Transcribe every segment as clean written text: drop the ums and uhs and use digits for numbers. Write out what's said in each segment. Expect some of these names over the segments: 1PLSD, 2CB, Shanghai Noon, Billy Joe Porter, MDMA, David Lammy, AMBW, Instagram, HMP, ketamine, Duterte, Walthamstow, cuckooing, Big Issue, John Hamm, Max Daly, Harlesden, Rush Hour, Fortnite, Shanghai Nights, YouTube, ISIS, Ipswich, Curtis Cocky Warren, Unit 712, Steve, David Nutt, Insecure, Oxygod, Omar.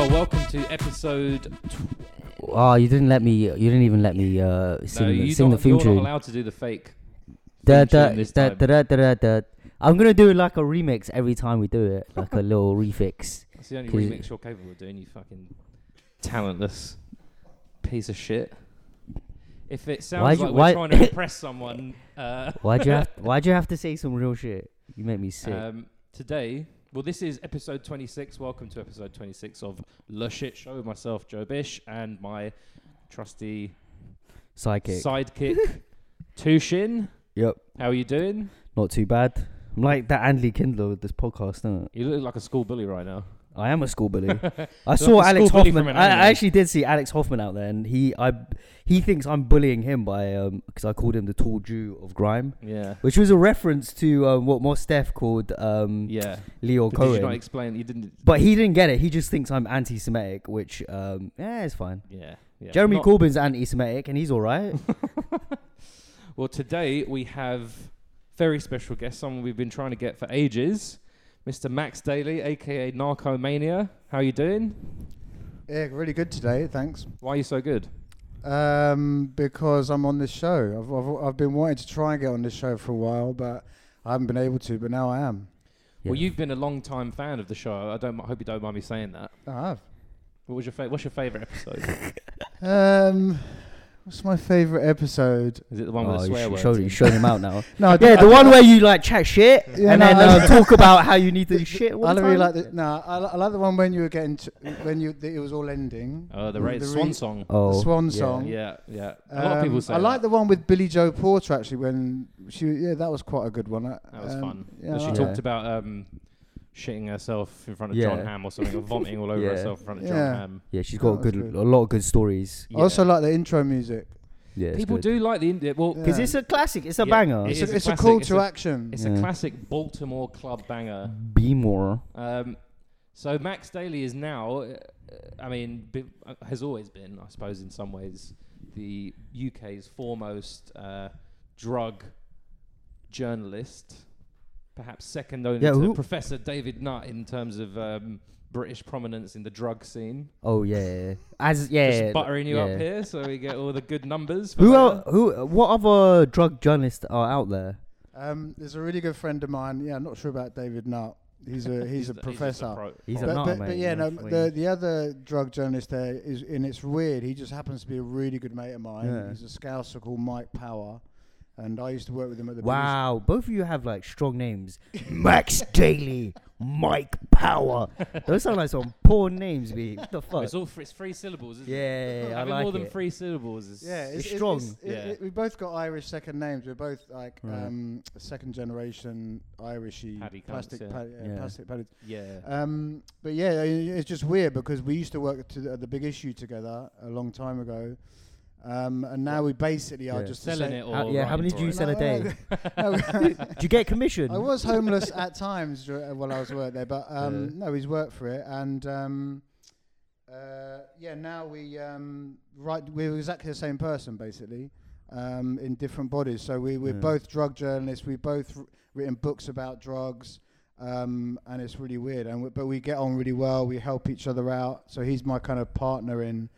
Well, welcome to episode... Oh, you didn't let me... You didn't even let me sing the theme tune. You're not allowed to do the fake da, da, da, da, da, da. I'm going to do like a remix every time we do it. Like a little refix. That's the only remix you're capable of doing, you fucking talentless piece of shit. If it sounds like we're trying to impress someone... Why'd you have to say some real shit? You make me sick. Today... Well, this is episode 26. Welcome to episode 26 of Le Shit Show with myself, Joe Bish, and my trusty sidekick, Tushin. Yep. How are you doing? Not too bad. I'm like that Andy Kindler with this podcast, don't I? You look like a school bully right now. I am a school bully. I saw like Alex Hoffman. I actually did see Alex Hoffman out there, and he thinks I'm bullying him by because I called him the tall Jew of grime. Yeah, which was a reference to what Mos Def called Leo Cohen. Did you not explain? You didn't. But he didn't get it. He just thinks I'm anti-Semitic, which it's fine. Yeah. Jeremy Corbyn's anti-Semitic, and he's all right. Well, today we have very special guest, someone we've been trying to get for ages. Mr. Max Daly, a.k.a. Narcomania. How are you doing? Yeah, really good today, thanks. Why are you so good? Because I'm on this show. I've been wanting to try and get on this show for a while, but I haven't been able to, but now I am. Yeah. Well, you've been a long-time fan of the show. I hope you don't mind me saying that. I have. What's your favourite episode? What's my favourite episode? Is it the one with the swear words? You're showing him out now. No, the one where you like chat shit and then talk about how you need to shit. I like the one when you were getting it was all ending. Oh, the swan song. Oh, the swan song. Yeah. A lot of people say. I like the one with Billy Joe Porter actually when she. Yeah, that was quite a good one. That was fun. Yeah, she talked about shitting herself in front of John Hamm or something, or vomiting all over herself in front of John Hamm. Yeah, she's got a lot of good stories. Yeah. I also like the intro music. Yeah, people do like the intro. Well, because it's a classic. It's a banger. It's a call to action. It's a classic Baltimore club banger. Be more. So Max Daly is now, has always been, I suppose, in some ways, the UK's foremost drug journalist. Perhaps second only to Professor David Nutt in terms of British prominence in the drug scene. Oh yeah, buttering you up here so we get all the good numbers. What other drug journalists are out there? There's a really good friend of mine. Yeah, I'm not sure about David Nutt. He's a professor. The other drug journalist there is, and it's weird. He just happens to be a really good mate of mine. Yeah. He's a Scouser called Mike Power. And I used to work with him at the... Wow, both of you have, like, strong names. Max Daly, Mike Power. Those sound like some poor names, mate. What the fuck? It's all it's three syllables, isn't it? Yeah, I like it. More than three syllables is strong. We both got Irish second names. We're both, like, second-generation Irishy plastic paddocks. Yeah. But, yeah, it's just weird because we used to work at the Big Issue together a long time ago. And now we basically are just selling it all. How many do you sell a day? Do you get commission? I was homeless at times while I was working there, but no, he's worked for it. And now we we're exactly the same person basically, in different bodies. So we're both drug journalists. We've both written books about drugs, and it's really weird. But we get on really well. We help each other out. So he's my kind of partner in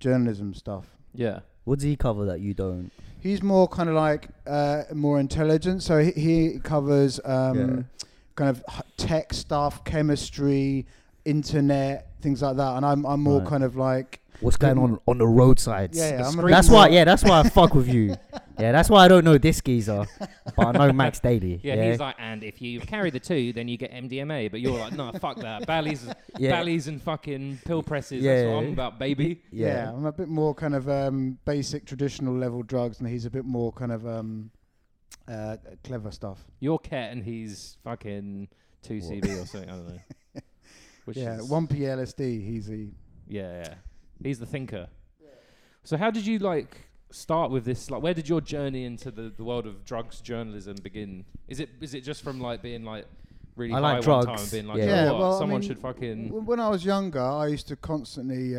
journalism stuff. Yeah. What does he cover that you don't? He's more kind of like more intelligent. So he covers kind of tech stuff, chemistry, internet, things like that. And I'm more kind of like... What's going on the roadsides? That's why I fuck with you. Yeah, that's why I don't know this geezer, but I know Max Daly. Yeah, he's like, and if you carry the two, then you get MDMA. But you're like, no, fuck that. Bally's and fucking pill presses. Yeah. That's what I'm about, baby. Yeah, I'm a bit more kind of basic, traditional level drugs, and he's a bit more kind of clever stuff. You're Ket, and he's fucking 2CB or something. I don't know. Which is 1PLSD. He's the... Yeah. He's the thinker. Yeah. So how did you start with this? Where did your journey into the world of drugs journalism begin? Is it just from being really high like one drugs. Time, being like, someone should fucking... When I was younger, I used to constantly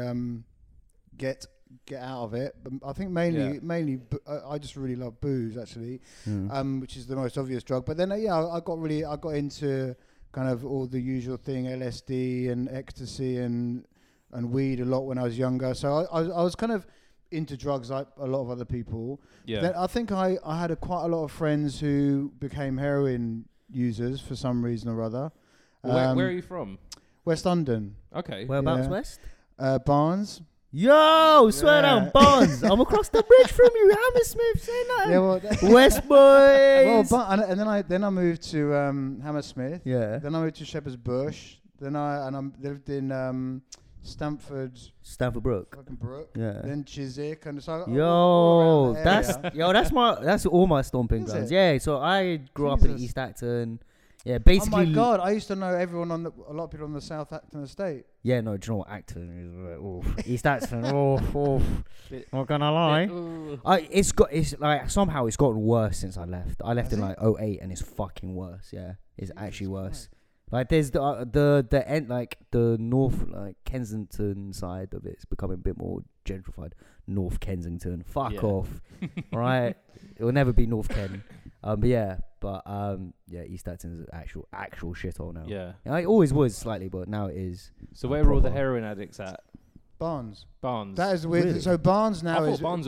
get out of it. But I think I just really love booze actually, which is the most obvious drug. But then I got into kind of all the usual thing, LSD and ecstasy and and weed a lot when I was younger. So I was kind of into drugs like a lot of other people. Yeah. Then I think I had quite a lot of friends who became heroin users for some reason or other. Where are you from? West London. Okay. Whereabouts West? Barnes. Yo, swear down, Barnes. I'm across the bridge from you, Hammersmith. Say nothing. Yeah, well, West boys. Well, and then I moved to Hammersmith. Yeah. Then I moved to Shepherd's Bush. Then I lived in Stamford Brook. Fucking Brook. Yeah. Then Chiswick, and so that's all my stomping grounds. Yeah. So I grew up in East Acton. Yeah, basically. Oh my God! I used to know everyone a lot of people on the South Acton estate. Yeah, no, do you know what Acton is? East Acton, not gonna lie. It's like somehow it's gotten worse since I left. I left in like 2008, and it's fucking worse. Yeah, it's actually worse. Like there's the end, like the North, like Kensington side of it's becoming a bit more gentrified. North Kensington, fuck off, right? It will never be North Ken. But East Acton's actual shithole now. Yeah, it always was slightly, but now it is. So where are all the heroin addicts at? Barnes. That is weird. Really? So Barnes now is one of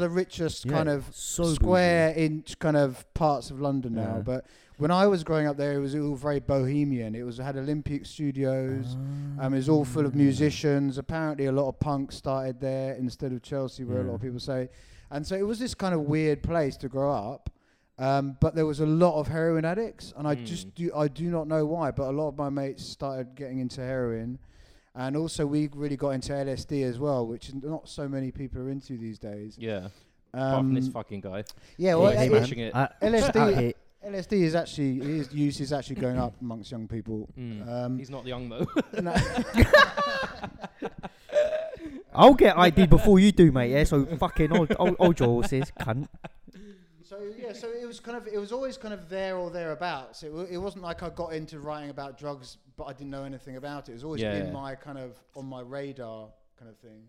the richest kind of square-inch kind of parts of London now. But when I was growing up there, it was all very bohemian. It had Olympic Studios. It was all full of musicians. Apparently, a lot of punk started there instead of Chelsea, where a lot of people say. And so it was this kind of weird place to grow up. But there was a lot of heroin addicts, and I do not know why, but a lot of my mates started getting into heroin, and also we really got into LSD as well, which not so many people are into these days. Yeah, apart from this fucking guy. Yeah, well, LSD is actually his use is actually going up amongst young people. He's not young though. I'll get ID before you do, mate. Yeah, so fucking old your horses, cunt. So it was always kind of there or thereabouts. It wasn't like I got into writing about drugs, but I didn't know anything about it. It was always in my kind of on my radar kind of thing.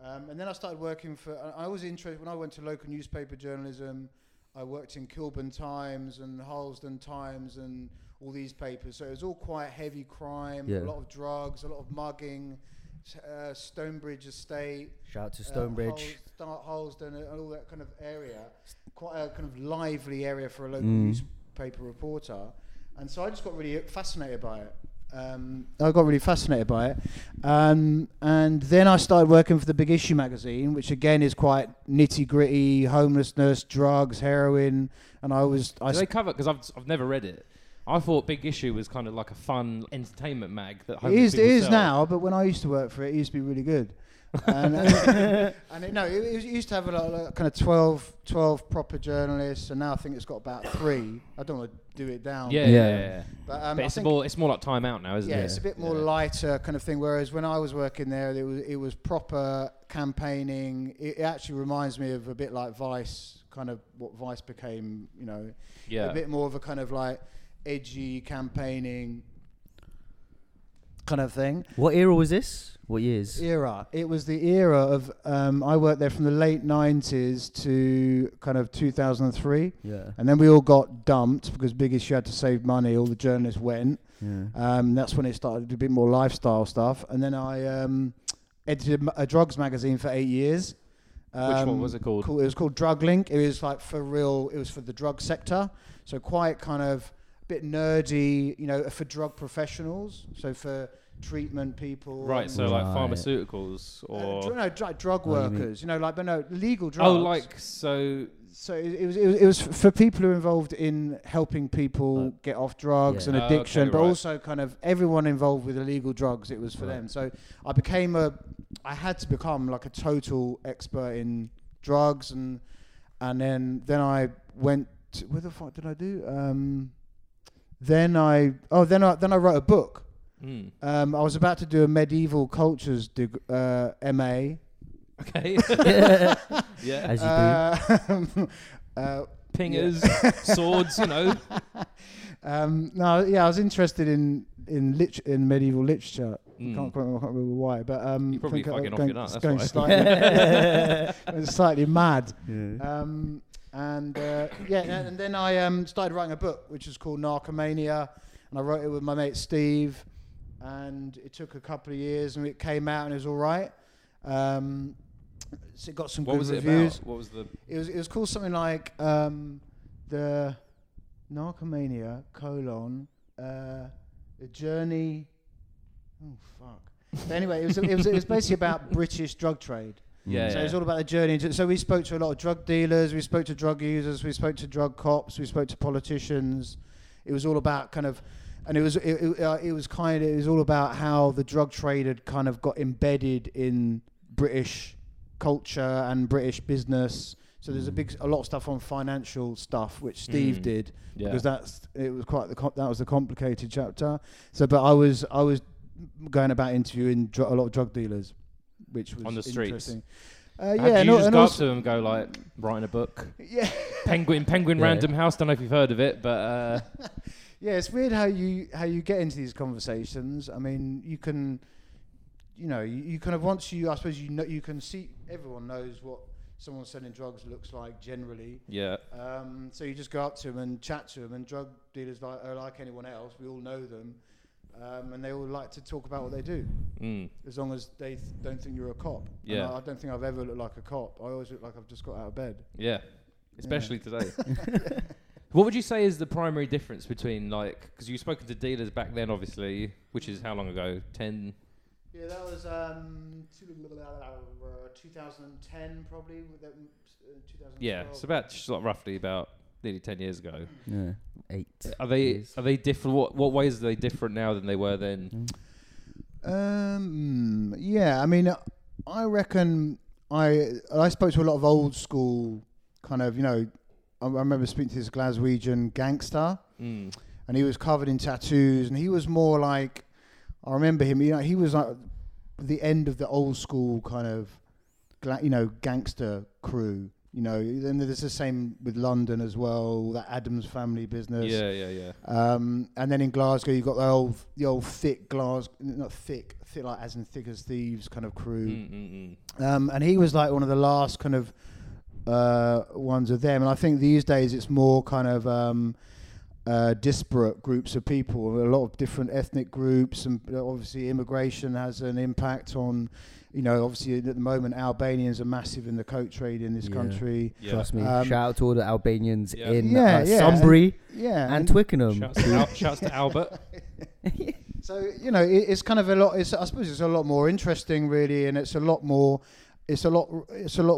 And then I started working for. I was interested when I went to local newspaper journalism. I worked in Kilburn Times and Harlesden Times and all these papers. So it was all quite heavy crime, a lot of drugs, a lot of mugging. Stonebridge Estate. Shout out to Stonebridge. Harlesden and all that kind of area. Quite a kind of lively area for a local newspaper reporter. And so I just got really fascinated by it. And then I started working for the Big Issue magazine, which again is quite nitty gritty, homelessness, drugs, heroin. And they cover, because I've never read it. I thought Big Issue was kind of like a fun entertainment mag. It is now, but when I used to work for it, it used to be really good. It used to have a kind of 12 proper journalists, and now I think it's got about 3. I don't want to do it down. Yeah. But it's more like Time Out now, isn't it? Yeah, it's a bit more lighter kind of thing, whereas when I was working there, it was proper campaigning. It actually reminds me of a bit like Vice, kind of what Vice became, you know. Yeah. A bit more of a kind of like edgy campaigning kind of thing. What era was this? What years? It was the era of I worked there from the late 90s to kind of 2003. Yeah. And then we all got dumped because Big Issue had to save money. All the journalists went. Yeah. That's when it started a bit more lifestyle stuff. And then I edited a drugs magazine for 8 years. Which one was it called? It was called Drug Link. It was like for real. It was for the drug sector. So quite kind of bit nerdy, you know, for drug professionals, so for treatment people. Right, so like pharmaceuticals or... drug workers, you know, like, but no, legal drugs. Oh, like, so... So it was for people who are involved in helping people get off drugs and addiction, but also kind of everyone involved with illegal drugs, it was for them. So I had to become like a total expert in drugs, and then I went to, where the fuck did I do? Then I wrote a book. I was about to do a medieval cultures MA. Okay. yeah. As you do. Pingers, swords, you know. I was interested in medieval literature. I can't remember why, but you probably fucking off your nut. That's going slightly mad. Yeah. And then I started writing a book, which is called Narcomania, and I wrote it with my mate Steve, and it took a couple of years, and it came out and it was all right. So it got some good reviews. What was it about? What was the? It was called something like the Narcomania : the journey. Oh fuck. But anyway, it was basically about British drug trade. Yeah. So yeah. It's all about the journey. So we spoke to a lot of drug dealers, we spoke to drug users, we spoke to drug cops, we spoke to politicians. It was all about kind of, and it was all about how the drug trade had kind of got embedded in British culture and British business. So there's a lot of stuff on financial stuff, which Steve did, because that was the complicated chapter. So, but I was going about interviewing a lot of drug dealers, which was on the streets. You just go up to them and go like, writing a book. Yeah. Penguin Random House. Don't know if you've heard of it, but yeah, it's weird how you get into these conversations. I mean, you can see everyone knows what someone selling drugs looks like generally. Yeah. So you just go up to them and chat to them, and drug dealers are like anyone else. We all know them. And they all like to talk about what they do, as long as they don't think you're a cop. Yeah. I don't think I've ever looked like a cop. I always look like I've just got out of bed. Yeah, especially today. What would you say is the primary difference between, like, because you've spoken to dealers back then, obviously, which is how long ago? 10? Yeah, that was 2010 probably. 2012. Yeah, it's about roughly nearly 10 years ago. Yeah. 8. Are they different? What ways are they different now than they were then? Yeah, I mean, I reckon I spoke to a lot of old school kind of, you know, I remember speaking to this Glaswegian gangster, and he was covered in tattoos, and he was more like, I remember him, you know, he was like the end of the old school kind of, you know, gangster crew. You know, then there's the same with London as well, that Adams family business. Yeah. And then in Glasgow, you've got the old thick Glasgow, not thick like as in thick as thieves kind of crew. And he was like one of the last kind of ones of them. And I think these days it's more kind of disparate groups of people, a lot of different ethnic groups, and obviously immigration has an impact on. You know, obviously, at the moment, Albanians are massive in the coke trade in this country. Yeah. Trust me. Shout out to all the Albanians in Sunbury and Twickenham. Shouts to Albert. So, you know, it's kind of a lot. I suppose it's a lot more interesting, really, and it's a lot more. It's a lot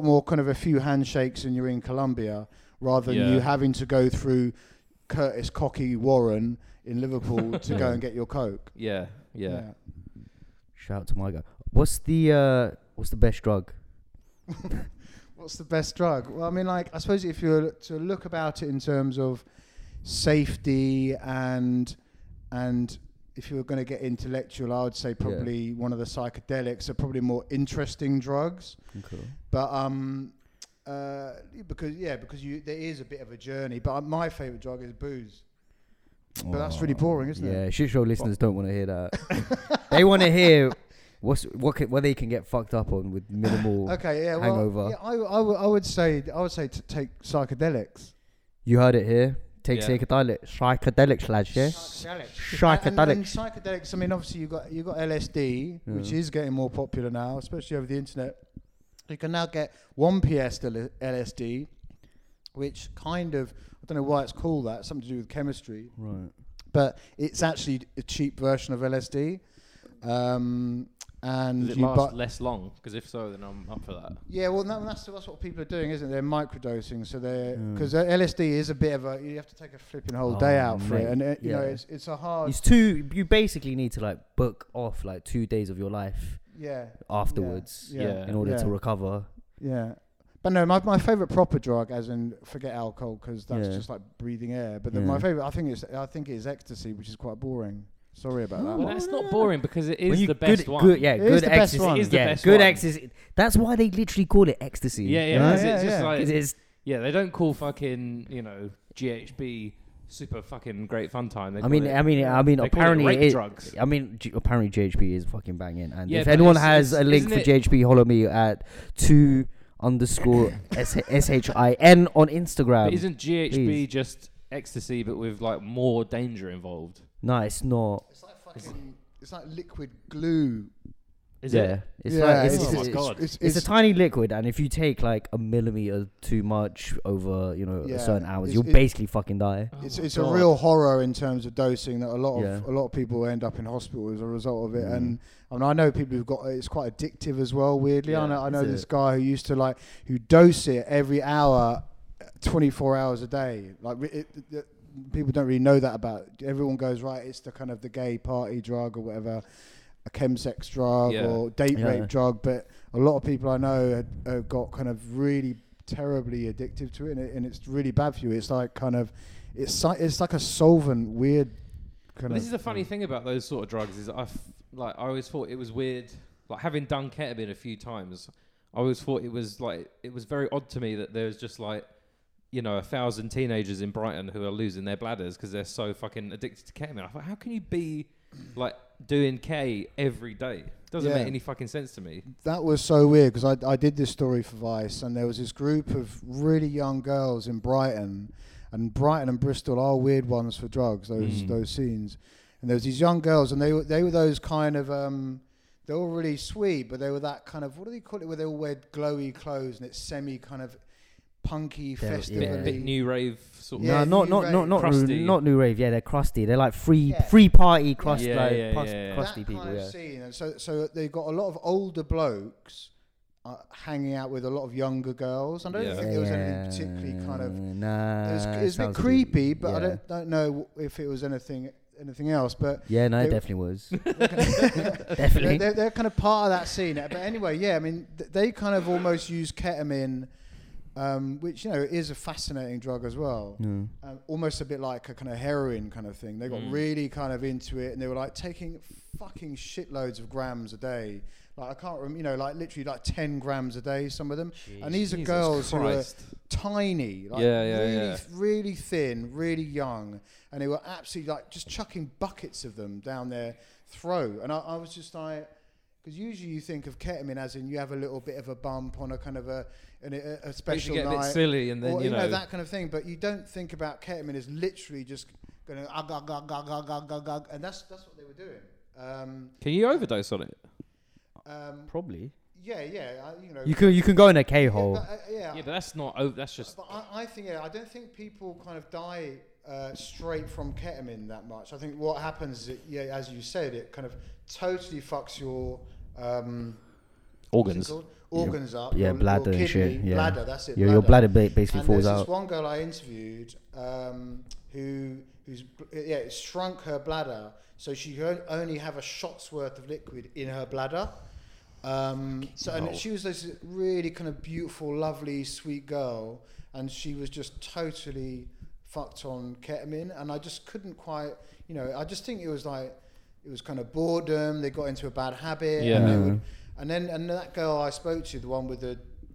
more kind of a few handshakes, and you're in Colombia, rather than you having to go through Curtis Cocky Warren in Liverpool to go and get your coke. Yeah. Shout out to my guy. What's the best drug? What's the best drug? Well, I mean, like, I suppose if you were to look about it in terms of safety and if you were going to get intellectual, I would say probably one of the psychedelics are probably more interesting drugs. Okay. But because there is a bit of a journey. But my favorite drug is booze. But that's really boring, isn't it? Yeah, shit show listeners don't want to hear that. They want to hear. What they can get fucked up on with minimal hangover. Yeah, I would say to take psychedelics. You heard it here. Take psychedelics, lads. Yeah. Psychedelics. And psychedelics. I mean, obviously you got LSD, which is getting more popular now, especially over the internet. You can now get 1PS LSD, which kind of, I don't know why it's called that. Something to do with chemistry. Right. But it's actually a cheap version of LSD. And does it last less long? Because if so, then I'm up for that. Yeah, well, no, that's what people are doing, isn't it? They're microdosing, so they're because LSD is a bit of a, you have to take a flipping whole day out for it, and you know it's a hard. It's two. You basically need to like book off like 2 days of your life. Yeah. Afterwards, in order to recover. Yeah, but no, my favorite proper drug, as in forget alcohol, because that's just like breathing air. But my favorite, I think it is ecstasy, which is quite boring. Sorry about that. Well, that's not boring because it is the best one. Good ecstasy. Good ecstasy. That's why they literally call it ecstasy. They don't call fucking, you know, GHB super fucking great fun time. They apparently it is. Drugs. I mean, apparently GHB is fucking banging. And if anyone has a link for GHB, follow me at 2_SHIN on Instagram. But isn't GHB just ecstasy, but with like more danger involved? No, it's not. It's like fucking it's like liquid glue. Is it? It's a tiny liquid, and if you take like a millimeter too much over, you know, certain hours, you'll basically fucking die. It's a real horror in terms of dosing that a lot of people end up in hospital as a result of it. Mm. And I mean, I know people who've got it's quite addictive as well. Weirdly, I know this guy who used to who dose it every hour, 24 hours a day. People don't really know that about it. Everyone goes it's the kind of the gay party drug or whatever. A chemsex drug or date rape drug, but a lot of people I know have got kind of really terribly addictive to it, and it's really bad for you. It's like kind of, it's like a solvent, weird kind of. This is the funny thing about those sort of drugs is I always thought it was weird. Like having done ketamine a few times, I always thought it was very odd to me that there was just a 1,000 teenagers in Brighton who are losing their bladders because they're so fucking addicted to ketamine. I thought, how can you be doing K every day? Doesn't make any fucking sense to me. That was so weird because I did this story for Vice, and there was this group of really young girls in Brighton, and Brighton and Bristol are weird ones for drugs. Those scenes, and there was these young girls, and they were those kind of they were really sweet, but they were that kind of, what do they call it, where they all wear glowy clothes and it's semi kind of punky, festive, a bit new rave sort of. Not new rave. Yeah, they're crusty. They're like free party crusty, crusty people. Kind of scene. And so they've got a lot of older blokes hanging out with a lot of younger girls. I don't think there was anything particularly kind of. Nah, it was a bit creepy, but I don't know if it was anything else, but it definitely was. Definitely, they're kind of part of that scene. But anyway, I mean, they kind of almost use ketamine. Which, is a fascinating drug as well. Mm. Almost a bit like a kind of heroin kind of thing. They got really kind of into it, and they were taking fucking shitloads of grams a day. I can't remember, literally 10 grams a day, some of them. Jeez. And these are girls who are tiny, really thin, really young. And they were absolutely just chucking buckets of them down their throat. And I was just like, because usually you think of ketamine as in you have a little bit of a bump on a kind of a special night. You get a bit silly and then, or, you know. That kind of thing. But you don't think about ketamine as literally just going ugh. And that's what they were doing. Can you overdose on it? Probably. Yeah. You can go in a K-hole. But that's not... that's just... But I think, I don't think people kind of die... straight from ketamine that much. I think what happens is, as you said, it kind of totally fucks your organs up. Yeah, bladder and shit. Yeah. Bladder, that's it. Your bladder basically falls out. There's this one girl I interviewed who's shrunk her bladder, so she could only have a shot's worth of liquid in her bladder. And she was this really kind of beautiful, lovely, sweet girl, and she was just totally fucked on ketamine, and I just couldn't quite, I just think it was kind of boredom. They got into a bad habit, and then that girl I spoke to, the one with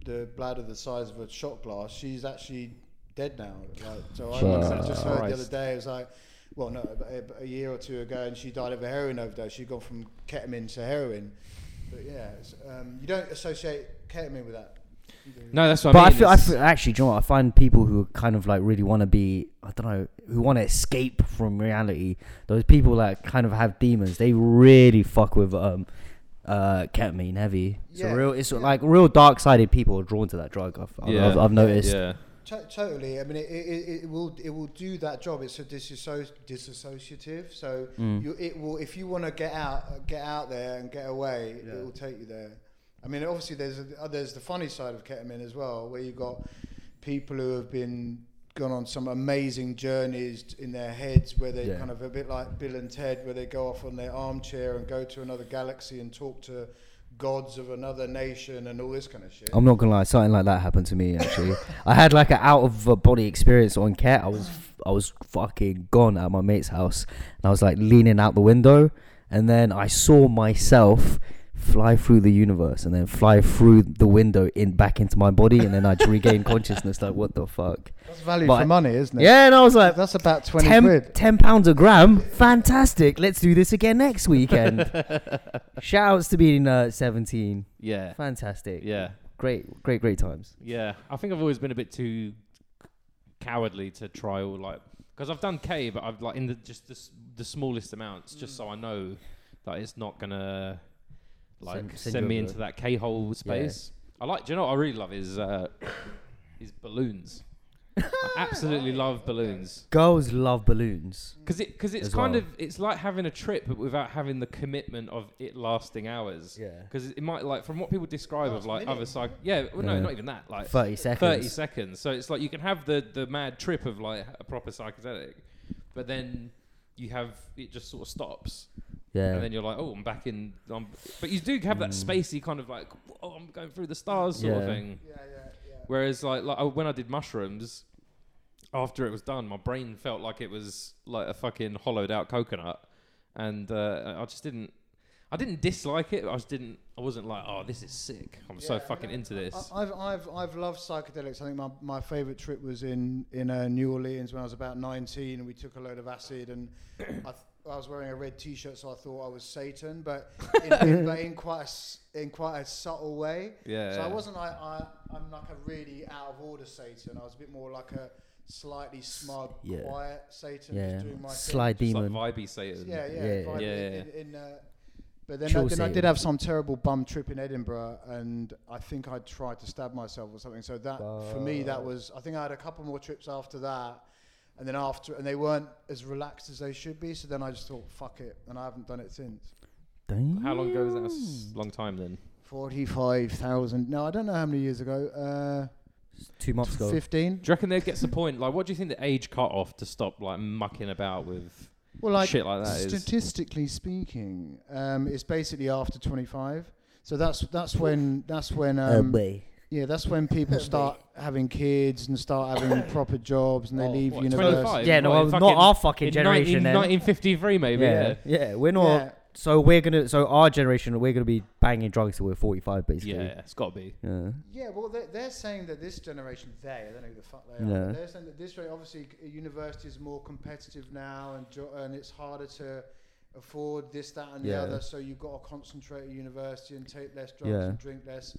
the bladder the size of a shot glass, she's actually dead now. I just heard the other day, it was a year or two ago, and she died of a heroin overdose. She'd gone from ketamine to heroin, but you don't associate ketamine with that. No, that's what I mean. But I feel actually, do you know what? I find people who kind of really want to be, I don't know, who want to escape from reality, those people that kind of have demons, they really fuck with ketamine heavy. Yeah, so real dark-sided people are drawn to that drug. I've noticed. Yeah. Totally. I mean, it will do that job. It's a disassociative. So if you want to get out there and get away, it will take you there. I mean, obviously, there's the funny side of ketamine as well, where you've got people who have gone on some amazing journeys in their heads, where they're kind of a bit like Bill and Ted, where they go off on their armchair and go to another galaxy and talk to gods of another nation and all this kind of shit. I'm not gonna lie, something like that happened to me actually. I had an out of body experience on ket. I was fucking gone at my mate's house, and I was leaning out the window, and then I saw myself fly through the universe and then fly through the window back into my body, and then I'd regain consciousness. What the fuck? That's value for money, isn't it? Yeah, and I was that's about 20 quid. £10 a gram. Fantastic. Let's do this again next weekend. Shout outs to being 17. Yeah. Fantastic. Yeah. Great times. Yeah. I think I've always been a bit too cowardly to try all because I've done K, but I've in the smallest amounts, just so I know that it's not gonna like send me into that K-hole space. Yeah. I like. Do you know what I really love is balloons. I absolutely love balloons. Girls love balloons because it's kind of it's like having a trip but without having the commitment of it lasting hours. Yeah. Because it might like from what people describe of like other side. Yeah. Well, no, not even that. Like 30 seconds. 30 seconds. So it's like you can have the mad trip of like a proper psychedelic, but then you have it just sort of stops. Yeah. And then you're like, oh, I'm back in. But you do have that spacey kind of like, oh, I'm going through the stars sort of thing. Yeah. Yeah. Whereas, when I did mushrooms, after it was done, my brain felt like it was like a fucking hollowed-out coconut, and I didn't dislike it. I wasn't like, oh, this is sick. I'm so fucking into this. I've loved psychedelics. I think my favorite trip was in New Orleans when I was about 19, and we took a load of acid, and I was wearing a red T-shirt, so I thought I was Satan, but in quite a subtle way. Yeah. So I wasn't like I'm like a really out of order Satan. I was a bit more like a slightly smug, quiet Satan. Yeah. Just doing my sly thing. Demon, just like vibey Satan. But then I did have some terrible bum trip in Edinburgh, and I think I tried to stab myself or something. So that for me, that was. I think I had a couple more trips after that. And then and they weren't as relaxed as they should be. So then I just thought, fuck it. And I haven't done it since. Damn. How long ago was that? A long time then. 45,000. No, I don't know how many years ago. 2 months ago. 15. Do you reckon that gets the point? Like, what do you think the age cut off to stop like mucking about with shit like that is? Statistically speaking, it's basically after 25. So that's when. Yeah, that's when people start having kids and start having proper jobs and they leave university. 25? Yeah, not our fucking generation. 1953 maybe. Yeah, we're not. Yeah. So we're gonna. So our generation, we're gonna be banging drugs till we're 45, basically. Yeah, it's gotta be. Yeah. Yeah, well, they're saying that this generation, I don't know who the fuck they are. They're saying that this rate, obviously, university is more competitive now, and it's harder to afford this, that, and the other. So you've got to concentrate at university and take less drugs and drink less.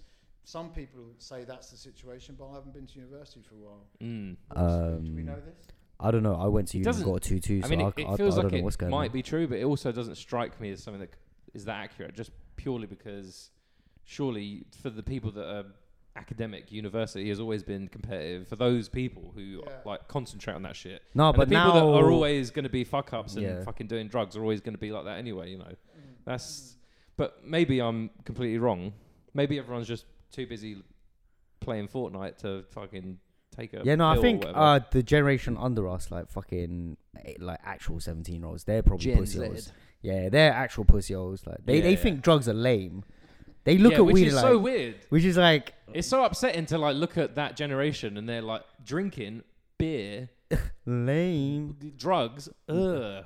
Some people say that's the situation, but I haven't been to university for a while. Mm. Do we know this? I don't know. I went to uni and got a 2-2, so it feels like it might be true, but it also doesn't strike me as something that is that accurate, just purely because surely for the people that are academic, university has always been competitive. For those people who concentrate on that shit. No, and but the people that are always going to be fuck-ups and fucking doing drugs are always going to be like that anyway, you know. That's. But maybe I'm completely wrong. Maybe everyone's just too busy playing Fortnite to fucking take a pill. I think the generation under us, like fucking like actual 17-year-olds, they're probably pussies. Yeah, they're actual pussies. Like they think drugs are lame. They look at weed, which is like, so weird. Which is like, it's so upsetting to like look at that generation and they're like drinking beer, lame drugs. What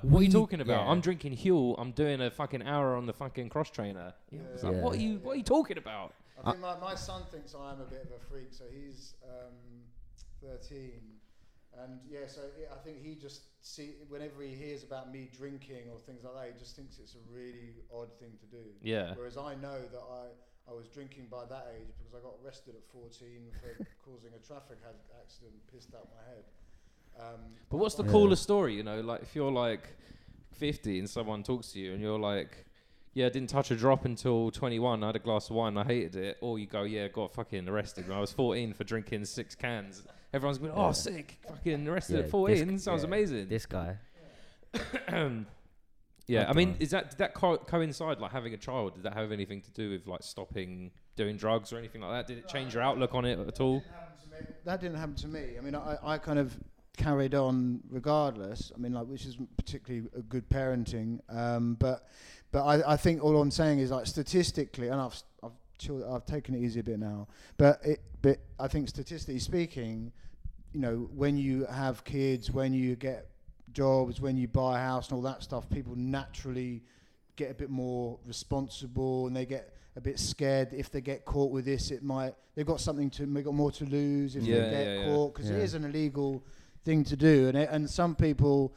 are you talking about? I'm drinking Huel. I'm doing a fucking hour on the fucking cross trainer. Yeah. It's like, what are you talking about? I think my son thinks I am a bit of a freak, so he's 13, and I think he just whenever he hears about me drinking or things like that, he just thinks it's a really odd thing to do. Yeah. Whereas I know that I was drinking by that age because I got arrested at 14 for causing a traffic accident, and pissed out my head. But what's the coolest story? You know, like if you're like 50 and someone talks to you and you're like, yeah, I didn't touch a drop until 21. I had a glass of wine. I hated it. Or you go, yeah, got fucking arrested when I was 14 for drinking 6 cans. Everyone's going, oh, sick. Fucking arrested at 14. Sounds amazing. This guy. I mean, is that did that coincide, like having a child? Did that have anything to do with like stopping doing drugs or anything like that? Did it change your outlook on it at all? That didn't happen to me. I mean, I kind of carried on regardless. I mean, like, which isn't particularly a good parenting. But I think all I'm saying is like statistically, and I've taken it easy a bit now. But I think statistically speaking, you know, when you have kids, when you get jobs, when you buy a house and all that stuff, people naturally get a bit more responsible and they get a bit scared. If they get caught with this, they've got they've got more to lose if they get caught because it is an illegal thing to do, and some people,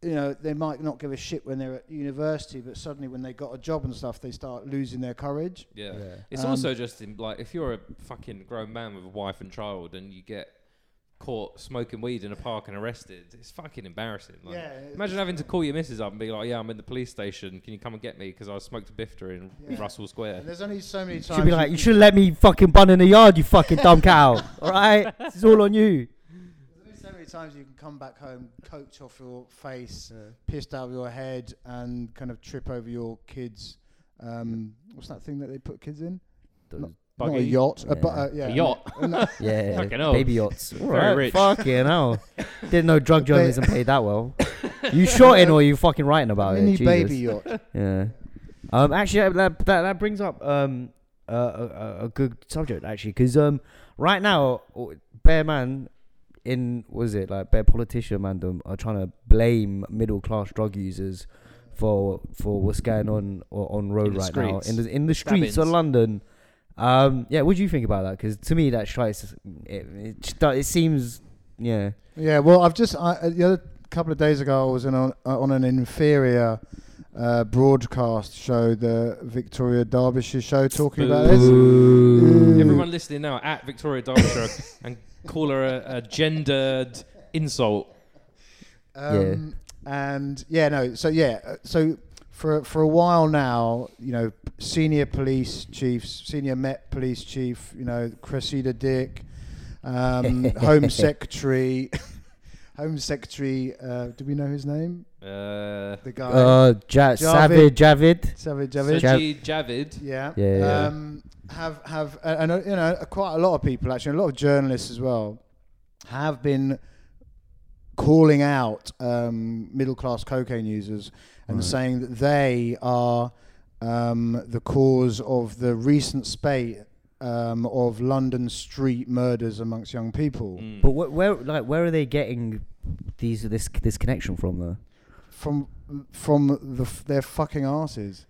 you know, they might not give a shit when they're at university, but suddenly when they got a job and stuff, they start losing their courage. Yeah. It's also just, like, if you're a fucking grown man with a wife and child and you get caught smoking weed in a park and arrested. It's fucking embarrassing. Like, yeah, imagine having to call your missus up and be like, yeah, I'm in the police station, can you come and get me because I smoked a bifter in Russell Square. And there's only so many times. She'd be like, you should have let me fucking bun in the yard, you fucking dumb cow. All right? This is all on you. There's only so many times you can come back home coked off your face, pissed out of your head, and kind of trip over your kids. What's that thing that they put kids in? Buggy. Not a yacht. Yeah. A yacht. Yeah. Fucking hell. Baby yachts. All right. Very rich. Fucking hell. Didn't know drug journalism paid that well. You shorting or you fucking writing about mini it? Mini baby yacht. Yeah. Actually, that brings up a good subject, actually, because right now, Bear Man in, was it, like, Bear Politician Mandem are trying to blame middle-class drug users for what's going on road right now. In the streets of London. Yeah, what do you think about that? Because to me, that strikes. It seems, yeah. Yeah, well, the other couple of days ago, I was on an inferior broadcast show, the Victoria Derbyshire show, talking about this. Ooh. Everyone listening now at Victoria Derbyshire and call her a gendered insult. So. For a while now, you know, senior Met police chief, you know, Cressida Dick, Home Secretary. Do we know his name? The guy. Sajid Javid. Sajid Javid. Yeah. Yeah. And you know, quite a lot of people actually, a lot of journalists as well, have been calling out middle-class cocaine users. And saying that they are the cause of the recent spate of London street murders amongst young people. Mm. But where are they getting this connection from, though? From their fucking asses,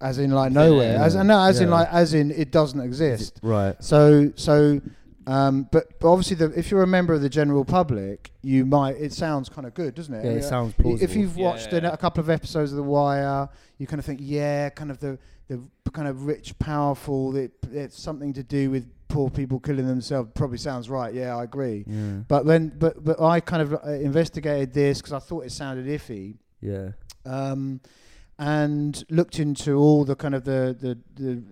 as in like nowhere. Yeah. As in it doesn't exist. Right. But obviously, if you're a member of the general public, you might. It sounds kind of good, doesn't it? Yeah, it sounds plausible. If you've watched a couple of episodes of The Wire, you kind of think, kind of the kind of rich, powerful. It's something to do with poor people killing themselves. Probably sounds right. Yeah, I agree. Yeah. But I kind of investigated this because I thought it sounded iffy. Yeah. And looked into all the kind of the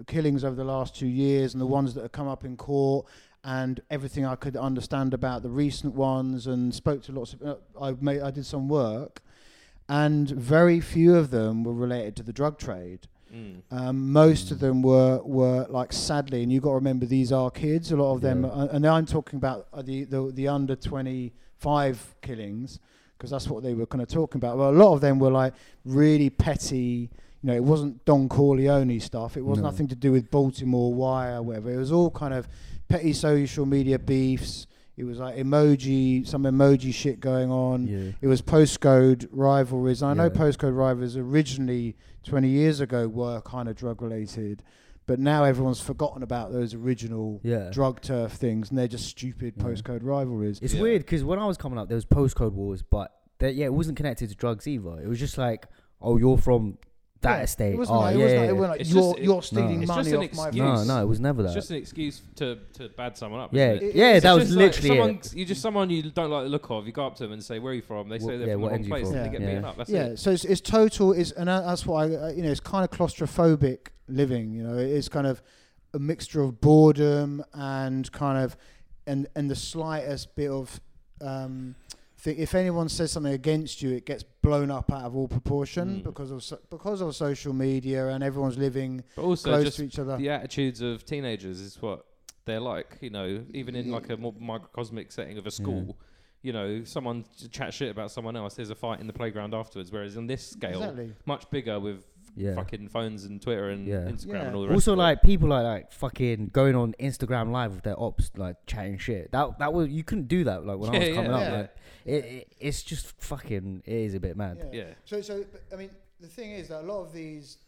killings over the last 2 years and the ones that have come up in court. And everything I could understand about the recent ones, and spoke to lots of. I did some work, and very few of them were related to the drug trade. Mm. Most of them were like, sadly, and you got to remember these are kids. A lot of them, and I'm talking about the under 25 killings, because that's what they were kind of talking about. Well, a lot of them were like really petty. You know, it wasn't Don Corleone stuff. It was nothing to do with Baltimore Wire, whatever. It was all kind of petty social media beefs. It was like some emoji shit going on. Yeah. It was postcode rivalries. I know postcode rivalries originally 20 years ago were kind of drug related, but now everyone's forgotten about those original drug turf things, and they're just stupid postcode rivalries. It's weird because when I was coming up, there was postcode wars, but it wasn't connected to drugs either. It was just like, oh, you're from that estate. You're stealing money off my excuse. No, it was never that. It's just an excuse to bad someone up. Yeah, that was literally like it. You're just someone you don't like the look of. You go up to them and say, "Where are you from?" They say they're from the wrong place, and they get beaten up. That's it. So it's total. That's why it's kind of claustrophobic living. You know, it's kind of a mixture of boredom and kind of and the slightest bit of. If anyone says something against you, it gets blown up out of all proportion because of social media and everyone's living close to each other. The attitudes of teenagers is what they're like, you know, even in like a more microcosmic setting of a school. Yeah. You know, someone chats shit about someone else, there's a fight in the playground afterwards, whereas on this scale, much bigger with fucking phones and Twitter and Instagram and all the rest. Also, like, people are like fucking going on Instagram Live with their ops, like chatting shit. That was, you couldn't do that, like, when I was coming up. Yeah. Like, it's just fucking, it is a bit mad. Yeah. So, I mean, the thing is that a lot of these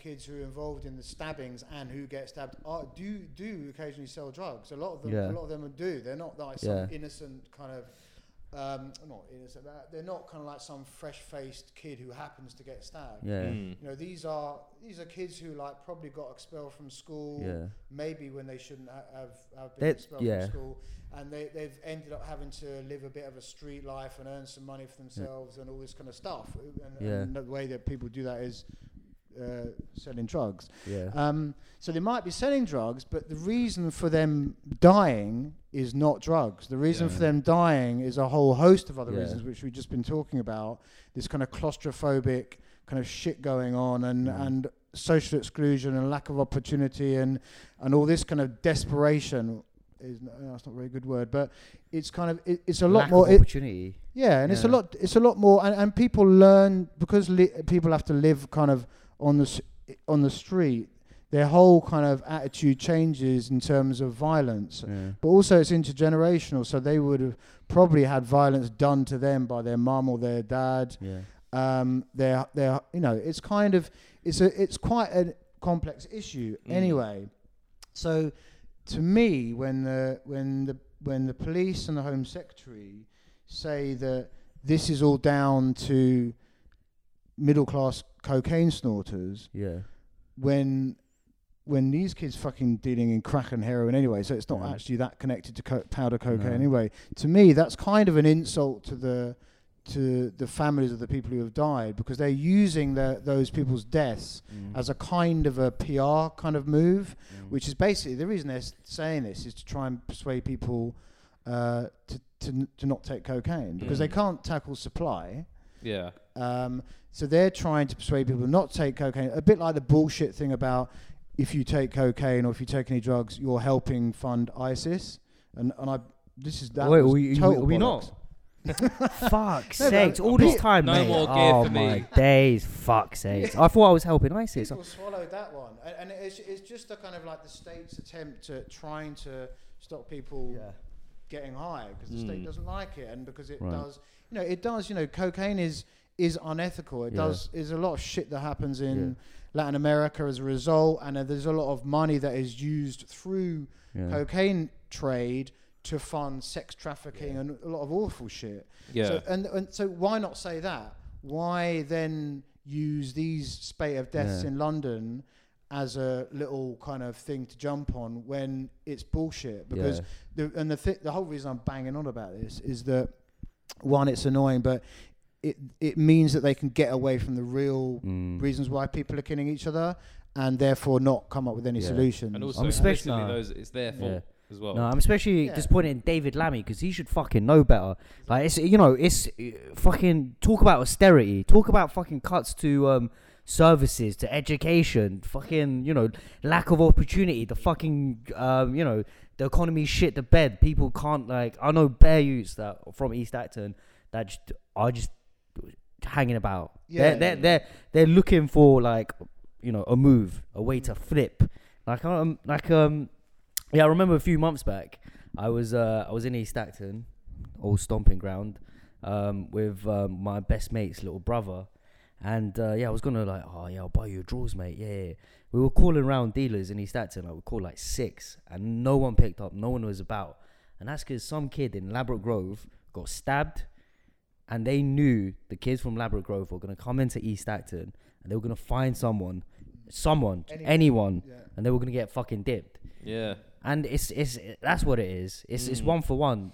kids who are involved in the stabbings and who get stabbed do occasionally sell drugs. A lot of them do. They're not like some innocent kind of not innocent, but they're not kind of like some fresh-faced kid who happens to get stabbed. Yeah. Mm. You know, these are kids who like probably got expelled from school, maybe when they shouldn't have been expelled from school, and they've ended up having to live a bit of a street life and earn some money for themselves and all this kind of stuff. And the way that people do that is selling drugs. Yeah. So they might be selling drugs, but the reason for them dying is not drugs. The reason for them dying is a whole host of other reasons, which we've just been talking about. This kind of claustrophobic kind of shit going on, and social exclusion and lack of opportunity and all this kind of desperation. That's not a very good word, but it's kind of it's a lot lack more of opportunity. It's a lot more, and people learn because people have to live kind of on the street, their whole kind of attitude changes in terms of violence. Yeah. But also it's intergenerational, so they would have probably had violence done to them by their mum or their dad. Yeah. They're you know, it's kind of it's quite a complex issue anyway. So to me, when the police and the Home Secretary say that this is all down to middle-class cocaine snorters, when these kids fucking dealing in crack and heroin anyway, so it's not actually that connected to powder cocaine anyway. To me, that's kind of an insult to the families of the people who have died, because they're using those people's deaths as a kind of a PR kind of move, which is basically the reason they're saying this is to try and persuade people to not take cocaine, because they can't tackle supply. Yeah. So they're trying to persuade people not to take cocaine, a bit like the bullshit thing about if you take cocaine or if you take any drugs, you're helping fund ISIS. Wait, are we not? Fuck's sakes, all this time, mate. No more gear for me. Oh my days, fuck's sakes. I thought I was helping ISIS. People swallowed that one. And it's just a kind of like the state's attempt at trying to stop people getting high, because the state doesn't like it, and because it does... You know, it does, you know, cocaine is unethical. It does. There's a lot of shit that happens in Latin America as a result, and there's a lot of money that is used through cocaine trade to fund sex trafficking and a lot of awful shit. Yeah. So, and so why not say that? Why then use these spate of deaths in London as a little kind of thing to jump on when it's bullshit? Because the whole reason I'm banging on about this is that, one, it's annoying, but it means that they can get away from the real reasons why people are killing each other, and therefore not come up with any solutions. And also, I'm especially those, it's their fault as well. No, I'm especially disappointed in David Lammy, because he should fucking know better. Like, it's fucking talk about austerity, talk about fucking cuts to services, to education, fucking lack of opportunity, the fucking the economy shit the bed. People can't, like, I know bear youths that from East Acton that are just hanging about. Yeah, they're looking for, like, a move, a way to flip. Like, I remember a few months back, I was in East Acton, old stomping ground, with my best mate's little brother, and I was gonna, like, I'll buy you drawers, mate. Yeah. We were calling around dealers in East Acton. Like, we called like six, and no one picked up. No one was about, and that's because some kid in Labrador Grove got stabbed, and they knew the kids from Labrador Grove were gonna come into East Acton, and they were gonna find anyone, and they were gonna get fucking dipped. Yeah, and it's that's what it is. It's one for one,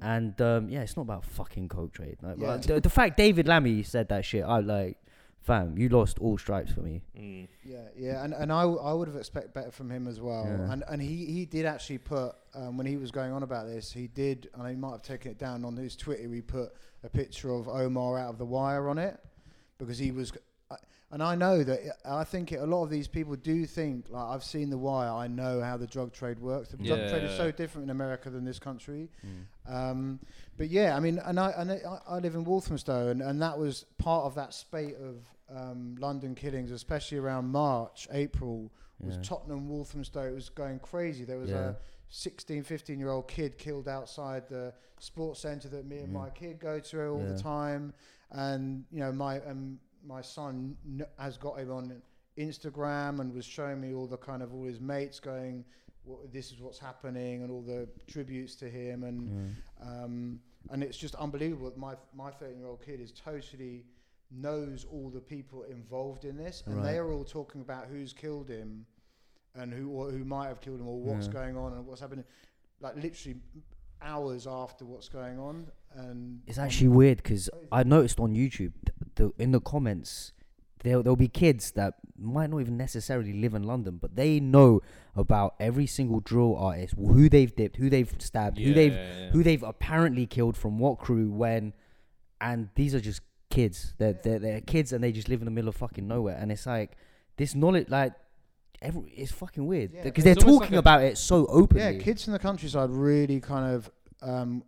and it's not about fucking coke trade. Like, the fact David Lammy said that shit, I like. Fam, you lost all stripes for me. Mm. And I would have expected better from him as well. Yeah. And he did actually put, when he was going on about this, he did, and he might have taken it down on his Twitter, he put a picture of Omar out of The Wire on it, because he was, and I know that, I think a lot of these people do think, like, I've seen The Wire, I know how the drug trade works. The drug trade is so different in America than this country. Mm. But yeah, I mean, and I live in Walthamstow, and that was part of that spate of London killings, especially around March, April, was Tottenham, Walthamstow. It was going crazy. There was a 16, 15-year-old kid killed outside the sports centre that me and my kid go to all the time. And, my son has got him on Instagram and was showing me all the kind of all his mates going, this is what's happening, and all the tributes to him. And And it's just unbelievable that my 13-year-old kid is totally knows all the people involved in this, and they are all talking about who's killed him and who might have killed him, or what's going on and what's happening, like literally hours after what's going on. And it's actually weird, because I noticed on YouTube in the comments there'll be kids that might not even necessarily live in London, but they know about every single drill artist, who they've dipped, who they've stabbed, who they've apparently killed, from what crew, when. And these are just kids. They're kids, and they just live in the middle of fucking nowhere. And it's like this knowledge, like it's fucking weird, because they're talking about it so openly. Yeah, kids in the countryside really kind of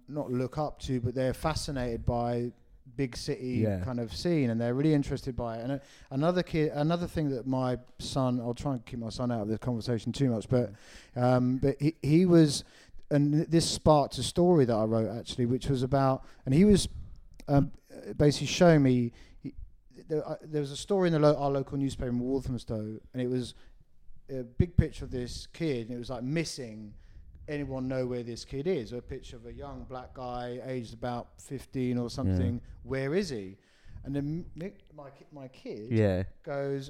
not look up to, but they're fascinated by big city kind of scene, and they're really interested by it. And another thing that my son, I'll try and keep my son out of the conversation too much, but he was, and this sparked a story that I wrote actually, which was about, and he was basically showing me, there was a story in our local newspaper in Walthamstow, and it was a big picture of this kid, and it was like missing. Anyone know where this kid is? A picture of a young black guy, aged about 15 or something. Where is he? And then my kid goes,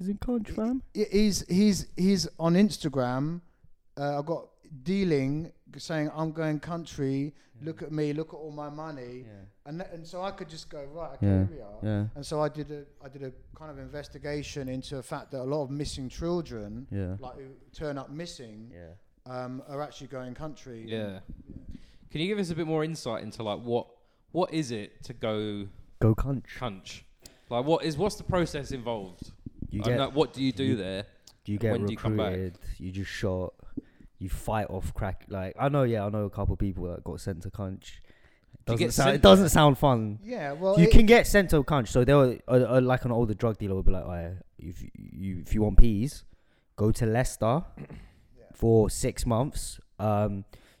"Is in college, fam? He's on Instagram. I've got dealing, saying I'm going country. Yeah. Look at me. Look at all my money." Yeah. And so I could just go, right, okay, here we are. Yeah. And so I did a kind of investigation into the fact that a lot of missing children, like who turn up missing, are actually going country. Yeah. Can you give us a bit more insight into like what is it to go country? Like what's the process involved? What do you do there? Do you get when recruited? Do you come back? You just shot. You fight off crack. Like I know a couple of people that got sent to country. It doesn't sound fun. Yeah, well, you can get sent to a country. So there were like an older drug dealer would be like, oh, yeah, if you want peas, go to Leicester for 6 months.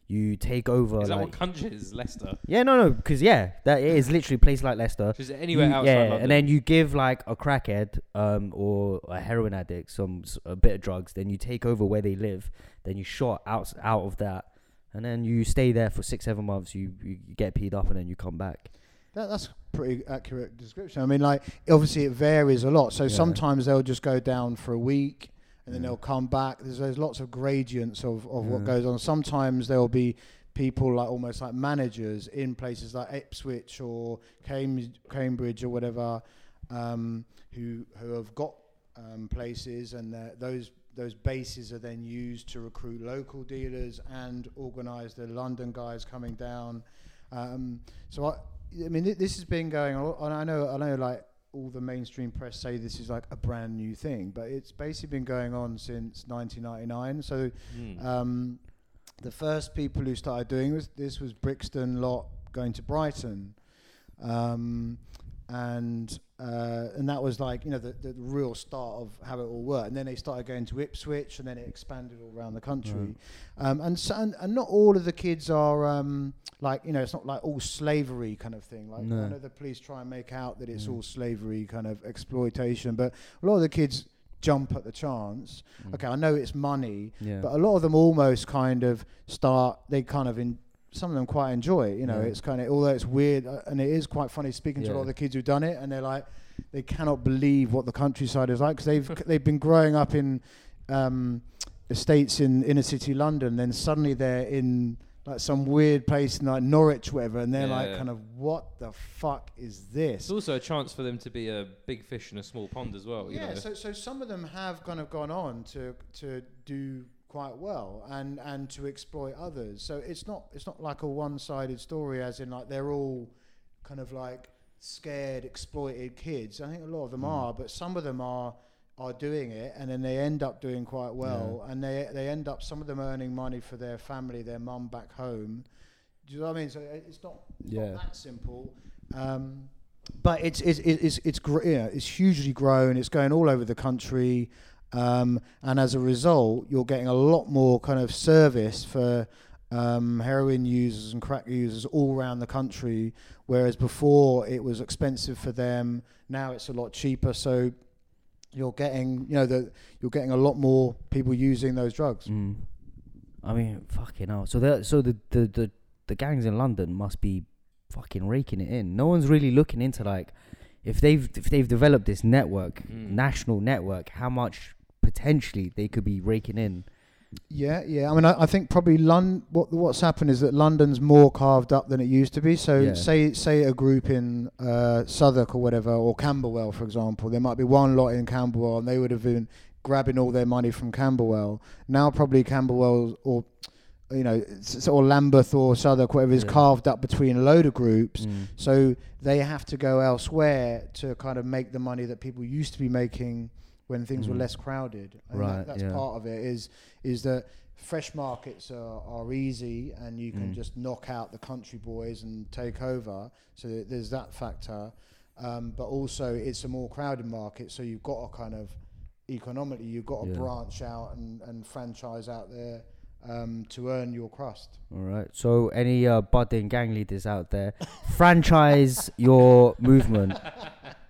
You take over. Is that what country is, Leicester? Yeah, no, because that is literally a place like Leicester. Is it anywhere outside London? And then you give like a crackhead or a heroin addict a bit of drugs. Then you take over where they live. Then you shot out of that. And then you stay there for 6-7 months. You get peed up, and then you come back. That's a pretty accurate description. I mean, like obviously it varies a lot. So sometimes they'll just go down for a week, and then they'll come back. There's lots of gradients of what goes on. Sometimes there'll be people like almost like managers in places like Ipswich or Cambridge or whatever, who have got places, and those bases are then used to recruit local dealers and organise the London guys coming down. So I mean, this has been going on. I know, like all the mainstream press say this is like a brand new thing, but it's basically been going on since 1999. So the first people who started doing this was Brixton lot going to Brighton, and that was like, you know, the real start of how it all worked. And then they started going to Ipswich, and then it expanded all around the country. And not all of the kids are like, you know, it's not like all slavery kind of thing. Like I know the police try and make out that it's all slavery kind of exploitation, but a lot of the kids jump at the chance. Okay, I know it's money, but a lot of them almost kind of start. They kind of some of them quite enjoy it, you know. It's kind of, although it's weird, and it is quite funny speaking to a lot of the kids who've done it, and they're like, they cannot believe what the countryside is like, because they've been growing up in estates in inner city London, then suddenly they're in like some weird place in like Norwich, whatever, and they're like kind of, what the fuck is this? It's also a chance for them to be a big fish in a small pond as well. You know? So some of them have kind of gone on to do quite well and to exploit others. So it's not like a one-sided story, as in like they're all kind of like scared, exploited kids. I think a lot of them are, but some of them are doing it, and then they end up doing quite well, and they end up, some of them earning money for their family, their mum back home. Do you know what I mean? So it's not that simple. But it's hugely grown. It's going all over the country. And as a result, you're getting a lot more kind of service for heroin users and crack users all around the country, whereas before it was expensive for them. Now it's a lot cheaper, so you're getting a lot more people using those drugs. I mean, fucking hell. So the gangs in London must be fucking raking it in. No one's really looking into like if they've developed this network, national network, how much potentially they could be raking in. Yeah. I mean, I think probably what's happened is that London's more carved up than it used to be. So say a group in Southwark or whatever, or Camberwell, for example, there might be one lot in Camberwell and they would have been grabbing all their money from Camberwell. Now probably Camberwell or Lambeth or Southwark, whatever, is carved up between a load of groups. So they have to go elsewhere to kind of make the money that people used to be making when things were less crowded. And that's part of it is that fresh markets are easy and you can just knock out the country boys and take over. So there's that factor. But also it's a more crowded market. So you've got to kind of economically, you've got to branch out and franchise out there. To earn your crust. All right. So any budding gang leaders out there, franchise your movement,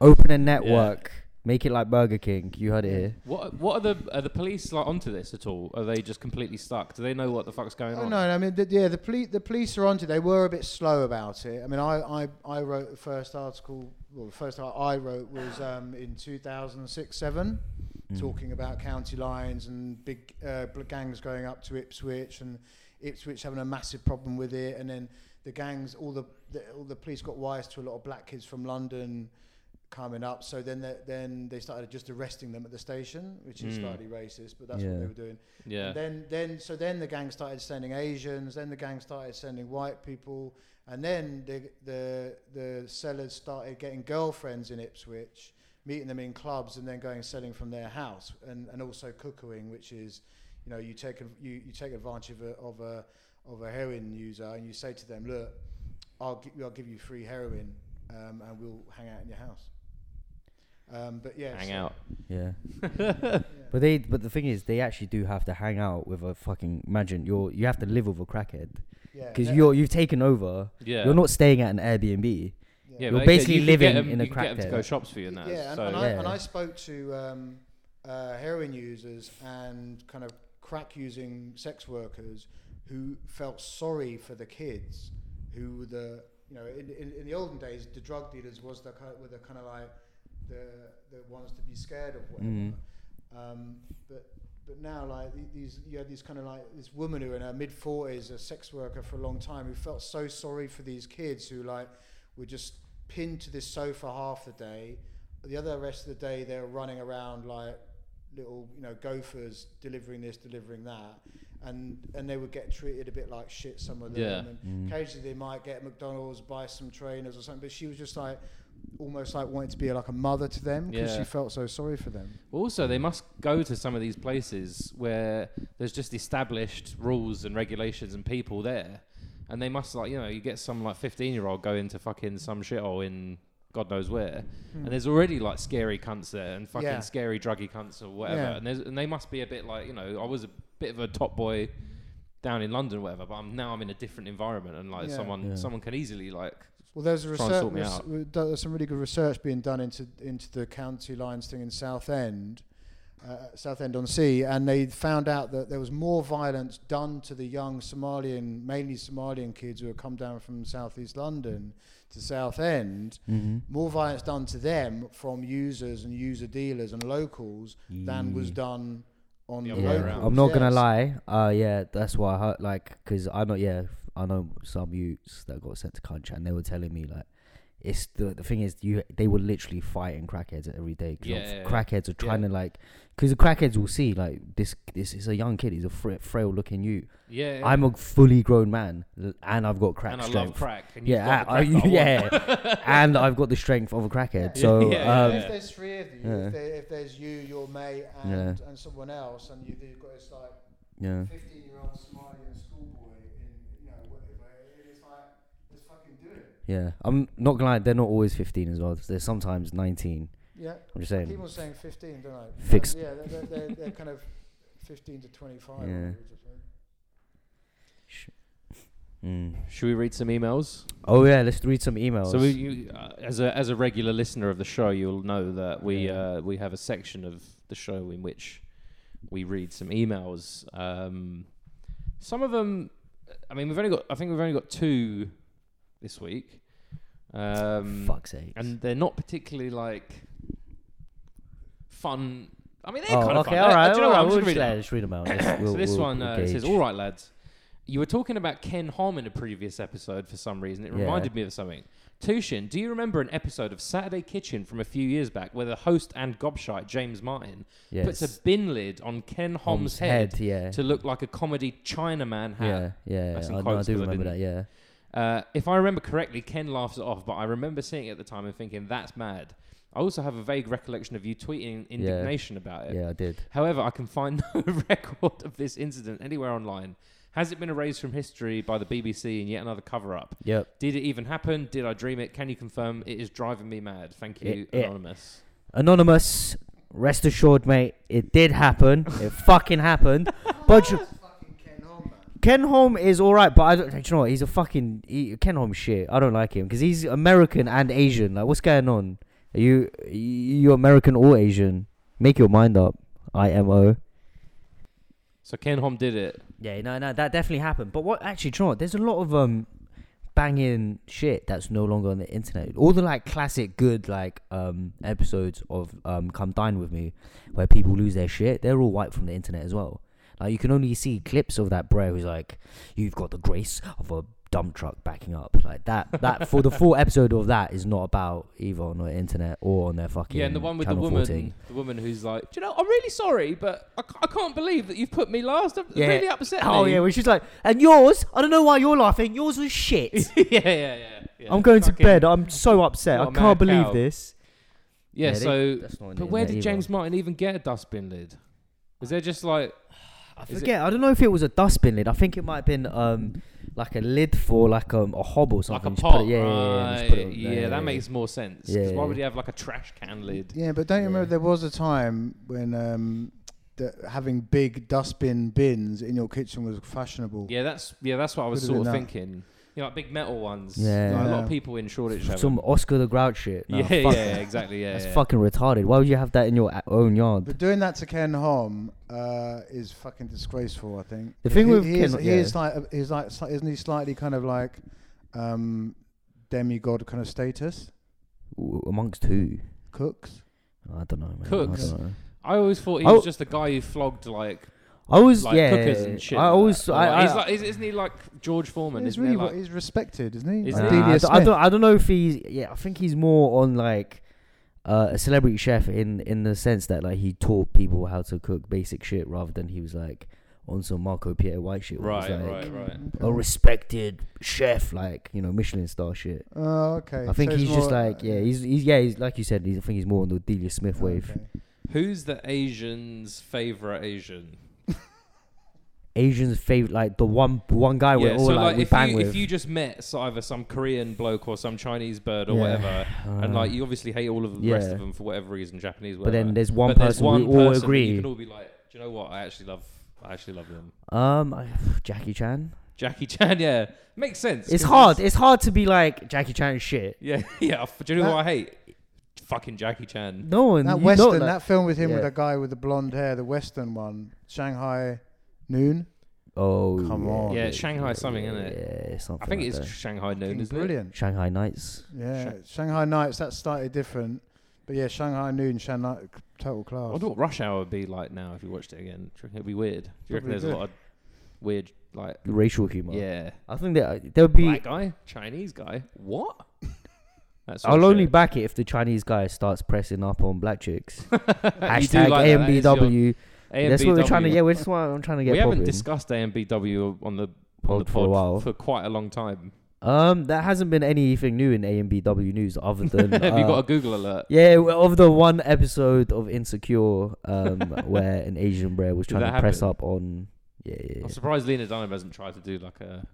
open a network, make it like Burger King. You heard it here. What are the police like onto this at all? Are they just completely stuck? Do they know what the fuck's going on? No. I mean, the police are onto it. They were a bit slow about it. I mean, I wrote the first article. Well, the first article I wrote was in 2006-07. Talking about county lines and big gangs going up to Ipswich and Ipswich having a massive problem with it, and then the gangs, all the police got wise to a lot of black kids from London coming up. So then they started just arresting them at the station, which is slightly racist, but that's what they were doing. Yeah. And then the gang started sending Asians. Then the gang started sending white people, and then the sellers started getting girlfriends in Ipswich, meeting them in clubs and then going and selling from their house, and also cuckooing, which is, you know, you take advantage of a heroin user and you say to them, look, I'll give you free heroin, and we'll hang out in your house. Hang out. Yeah. But the thing is, they actually do have to hang out with a fucking. Imagine you have to live with a crackhead because you've taken over. Yeah. You're not staying at an Airbnb. Yeah, you're basically living in a crackhead. You get them to go shops for you and that. Yeah, I spoke to heroin users and kind of crack-using sex workers who felt sorry for the kids who were the, you know, in the olden days, the drug dealers were the ones to be scared of, whatever. But now, like, these kind of like this woman who in her mid-40s, a sex worker for a long time, who felt so sorry for these kids who, like, we're just pinned to this sofa half the day. The other rest of the day, they're running around like little, you know, gophers, delivering this, delivering that, and they would get treated a bit like shit. Some of them, and occasionally they might get McDonald's, buy some trainers or something. But she was just like, almost like wanting to be like a mother to them because she felt so sorry for them. Also, they must go to some of these places where there's just established rules and regulations and people there. And they must, like, you know, you get some, like, 15-year-old go into fucking some shithole in God knows where. And there's already, like, scary cunts there and fucking scary druggy cunts or whatever. Yeah. And they must be a bit like, you know, I was a bit of a top boy down in London or whatever, but now I'm in a different environment and, like, someone can easily, like, well, there's a research. There's some really good research being done into the county lines thing in Southend-on-Sea, and they found out that there was more violence done to the young Somalian, mainly Somalian kids who had come down from southeast London to Southend, more violence done to them from users and user dealers and locals than was done on the locals. I'm not gonna lie, that's why I heard, like, because I know some youths that got sent to Cunch, and they were telling me, like, it's the thing is, they were literally fighting crackheads every day. Crackheads are trying to, like, because the crackheads will see, like, this is a young kid. He's a frail looking you. Yeah, yeah. I'm a fully grown man, and I've got crack and strength. I love crack. And and I've got the strength of a crackhead. Yeah. So if there's three of you, if there's you, your mate, and someone else, and you've got this, like, 15-year-old Somalian schoolboy. Yeah, I'm not gonna lie, they're not always 15 as well. They're sometimes 19. Yeah, I'm just saying. People are saying 15, don't I? Fixed. Yeah, they're kind of 15 to 25. Yeah. Should we read some emails? Oh yeah, let's read some emails. So as a regular listener of the show, you'll know that we have a section of the show in which we read some emails. Some of them, I mean, I think we've only got two this week. Fuck's sake. And they're not particularly like fun. I mean, they're kind of fun. All right. Do you know what? We'll just read them out. So this one says, all right, lads. You were talking about Ken Hom in a previous episode for some reason. It reminded me of something. Tushin, do you remember an episode of Saturday Kitchen from a few years back where the host and gobshite James Martin puts a bin lid on Ken Hom's head to look like a comedy Chinaman hat? I do remember that, if I remember correctly, Ken laughs it off, but I remember seeing it at the time and thinking, that's mad. I also have a vague recollection of you tweeting indignation about it. Yeah, I did. However, I can find no record of this incident anywhere online. Has it been erased from history by the BBC in yet another cover-up? Yep. Did it even happen? Did I dream it? Can you confirm? It is driving me mad. Thank you, Anonymous. Anonymous, rest assured, mate, it did happen. It fucking happened. But Ken Hom is all right, but I don't. Do you know what? He's a fucking Ken Hom shit. I don't like him because he's American and Asian. Like, what's going on? Are you American or Asian? Make your mind up. IMO. So Ken Hom did it. Yeah, no, that definitely happened. But what actually, do you know what? There's a lot of banging shit that's no longer on the internet. All the classic good episodes of Come Dine With Me, where people lose their shit, they're all wiped from the internet as well. Like, you can only see clips of that bro who's like, "You've got the grace of a dump truck backing up," like that for the full episode of that is not about either on the internet or on their fucking and the one with Channel the woman 14. The woman who's like, "Do you know, I'm really sorry, but I can't believe that you've put me last. I'm really upset." Well, she's like, "And yours, I don't know why you're laughing, yours was shit." Yeah. I'm going to bed, I'm so upset, I can't believe this. Where did James Martin even get a dustbin lid? Is there just like, I forget. I don't know if it was a dustbin lid. I think it might have been a lid for a hob or something. Like a pot. That makes more sense. Because why would you have a trash can lid? Yeah, but don't you remember there was a time when having big dustbin bins in your kitchen was fashionable? Yeah, that's what I was sort of thinking. You know, like big metal ones. Yeah. A lot of people in Shoreditch have some Oscar the Grouch shit. Exactly. That's fucking retarded. Why would you have that in your own yard? But doing that to Ken Hom is fucking disgraceful, I think. The thing with Ken Hom, isn't he slightly kind of demigod kind of status? Amongst who? Cooks? I don't know, man. Cooks? I always thought he was just the guy who flogged cookers and shit. Isn't he like George Foreman? He's really he's respected, isn't he? I don't know if he's. Yeah, I think he's more on a celebrity chef in the sense that he taught people how to cook basic shit rather than he was on some Marco Pierre White shit. Right. A respected chef, Michelin star shit. Oh, okay. I think so he's just he's like you said. I think he's more on the Delia Smith wave. Okay. Who's the Asian's favorite Asian? Asian's favorite, the one guy we're all we bang with. If you just met either some Korean bloke or some Chinese bird or whatever, and you obviously hate all of the rest of them for whatever reason, Japanese, whatever. But then there's one person all agree. You can all be do you know what? I actually love them. Jackie Chan, yeah, makes sense. It's hard to be like Jackie Chan shit. Yeah. Do you know what I hate? Fucking Jackie Chan. No one. That Western, that film with him with the guy with the blonde hair, the Western one, Shanghai Noon. Oh, come on. Yeah, Shanghai something, isn't it? Yeah, something. I think it is Shanghai Noon, isn't it? Brilliant. Shanghai Nights. Yeah, Shanghai Nights. That's slightly different, but yeah, Shanghai Noon, Shanghai total class. I wonder what Rush Hour would be like now if you watched it again. It'd be weird. Do you reckon there's a lot of weird racial humor? Yeah, I think that there would be black guy, Chinese guy. What? I'll only back it if the Chinese guy starts pressing up on black chicks. # AMBW. That's what we're trying to. Yeah, that's what I'm trying to get. We haven't discussed AMBW on the pod for a while, for quite a long time. There hasn't been anything new in AMBW news other than. Have you got a Google alert? Yeah, of the one episode of Insecure, where an Asian bro was trying to press up on. Yeah. I'm surprised Lena Dunham hasn't tried to do an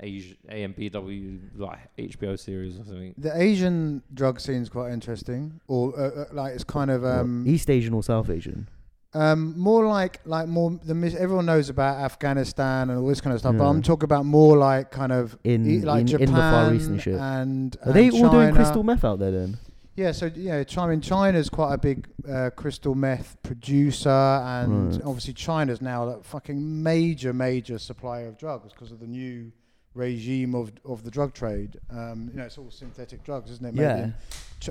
Asian AMBW HBO series or something. The Asian drug scene's quite interesting, or it's kind of East Asian or South Asian. More everyone knows about Afghanistan and all this kind of stuff, but I'm talking about more kind of in Japan in the Far East and shit. And are they all doing crystal meth out there then? Yeah, so yeah, China's quite a big crystal meth producer, and obviously China's now a fucking major supplier of drugs because of the new regime of the drug trade. You know, it's all synthetic drugs, isn't it? Made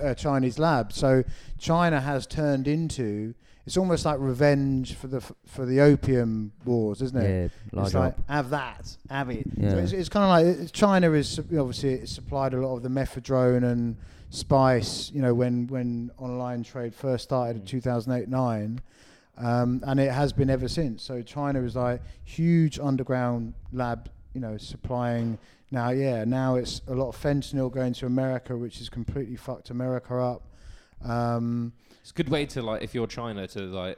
in Chinese labs. So China has turned into, it's almost like revenge for the opium wars, isn't it? Yeah, it's like have it. Yeah. So it's kind of like China is obviously it supplied a lot of the methadone and spice, you know, when online trade first started in 2008-9, and it has been ever since. So China is like huge underground lab, you know, supplying now. Yeah, now it's a lot of fentanyl going to America, which has completely fucked America up. It's a good way to, like, if you're China, to like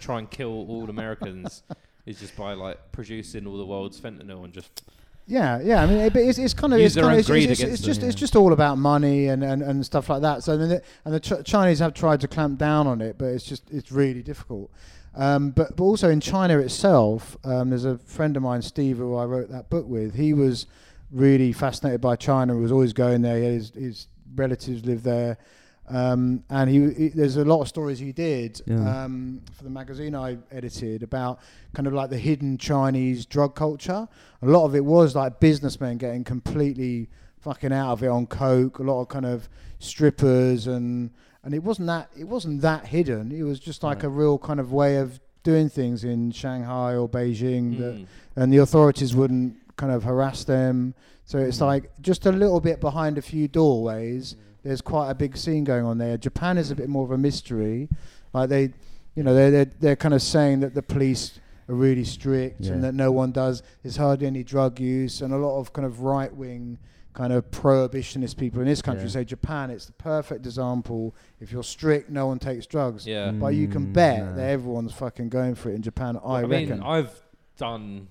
try and kill all Americans is just by like producing all the world's fentanyl and just. Yeah. I mean, it's kind of it's just all about money and stuff like that. So then, and the Chinese have tried to clamp down on it, but it's really difficult. But also in China itself, there's a friend of mine, Steve, who I wrote that book with. He was really fascinated by China. He was always going there. His relatives live there. And he there's a lot of stories he did for the magazine I edited about kind of like the hidden Chinese drug culture. A lot of it was like businessmen getting completely fucking out of it on coke. A lot of kind of strippers and it wasn't that hidden. It was just like a real kind of way of doing things in Shanghai or Beijing, and the authorities wouldn't kind of harass them. So it's like just a little bit behind a few doorways. There's quite a big scene going on there. Japan is a bit more of a mystery. Like they, you know, they're kind of saying that the police are really strict and that no one does. There's hardly any drug use, and a lot of kind of right wing kind of prohibitionist people in this country say Japan, it's the perfect example. If you're strict, no one takes drugs. Yeah. But you can bet that everyone's fucking going for it in Japan. Well, I reckon. I've done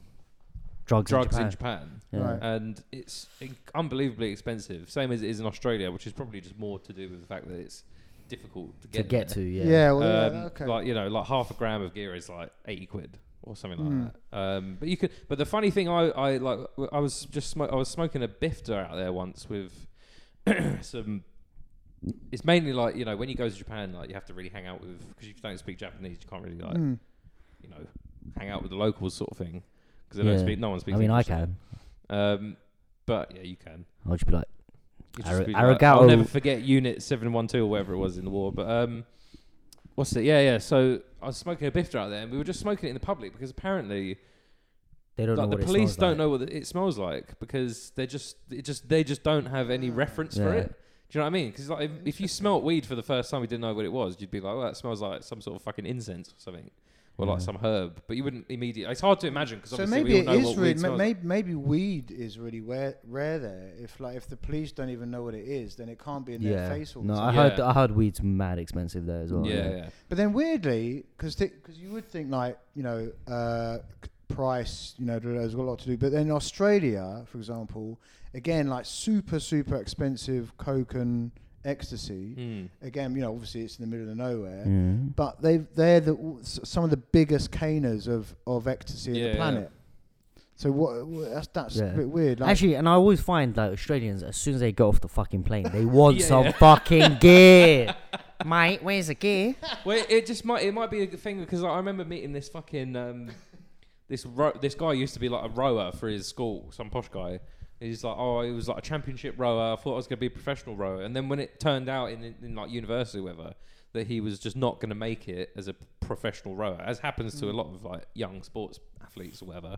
drugs in Japan. And it's unbelievably expensive, same as it is in Australia, which is probably just more to do with the fact that it's difficult to get to. Like, you know, like half a gram of gear is like 80 quid or something like that. But you could. But the funny thing, I was smoking a bifter out there once with some. It's mainly like, you know, when you go to Japan, like you have to really hang out with, because if you don't speak Japanese, you can't really like you know, hang out with the locals sort of thing. Because I don't speak, no one speaks English. I mean, I can. But yeah, you can. I'll just be like, I'll never forget Unit 712 or whatever it was in the war. But what's it? Yeah. So I was smoking a bifter out there, and we were just smoking it in the public because apparently they don't. Like, know the police don't know what it smells like because they just don't have any reference for it. Do you know what I mean? Because like if you smelt weed for the first time, we didn't know what it was. You'd be like, "Oh, that smells like some sort of fucking incense or something." Or like some herb, but you wouldn't immediately. It's hard to imagine because obviously we all know what weed smells. Maybe weed is really rare there. If the police don't even know what it is, then it can't be in their face all the time. No, I heard weed's mad expensive there as well. Yeah. But then weirdly, because you would think like, you know, price, you know, there's a lot to do. But then Australia, for example, again like super expensive coke and ecstasy. Again, you know, obviously it's in the middle of nowhere, but they're some of the biggest caners of ecstasy on the planet. So what that's a bit weird. Like, actually, and I always find like Australians, as soon as they go off the fucking plane, they want some fucking gear. Mate, where's the gear? Well, it might be a good thing because like, I remember meeting this fucking this guy used to be like a rower for his school, some posh guy. He's like, oh, he was like a championship rower. I thought I was going to be a professional rower. And then when it turned out in like university or whatever, that he was just not going to make it as a professional rower, as happens to a lot of like young sports athletes or whatever,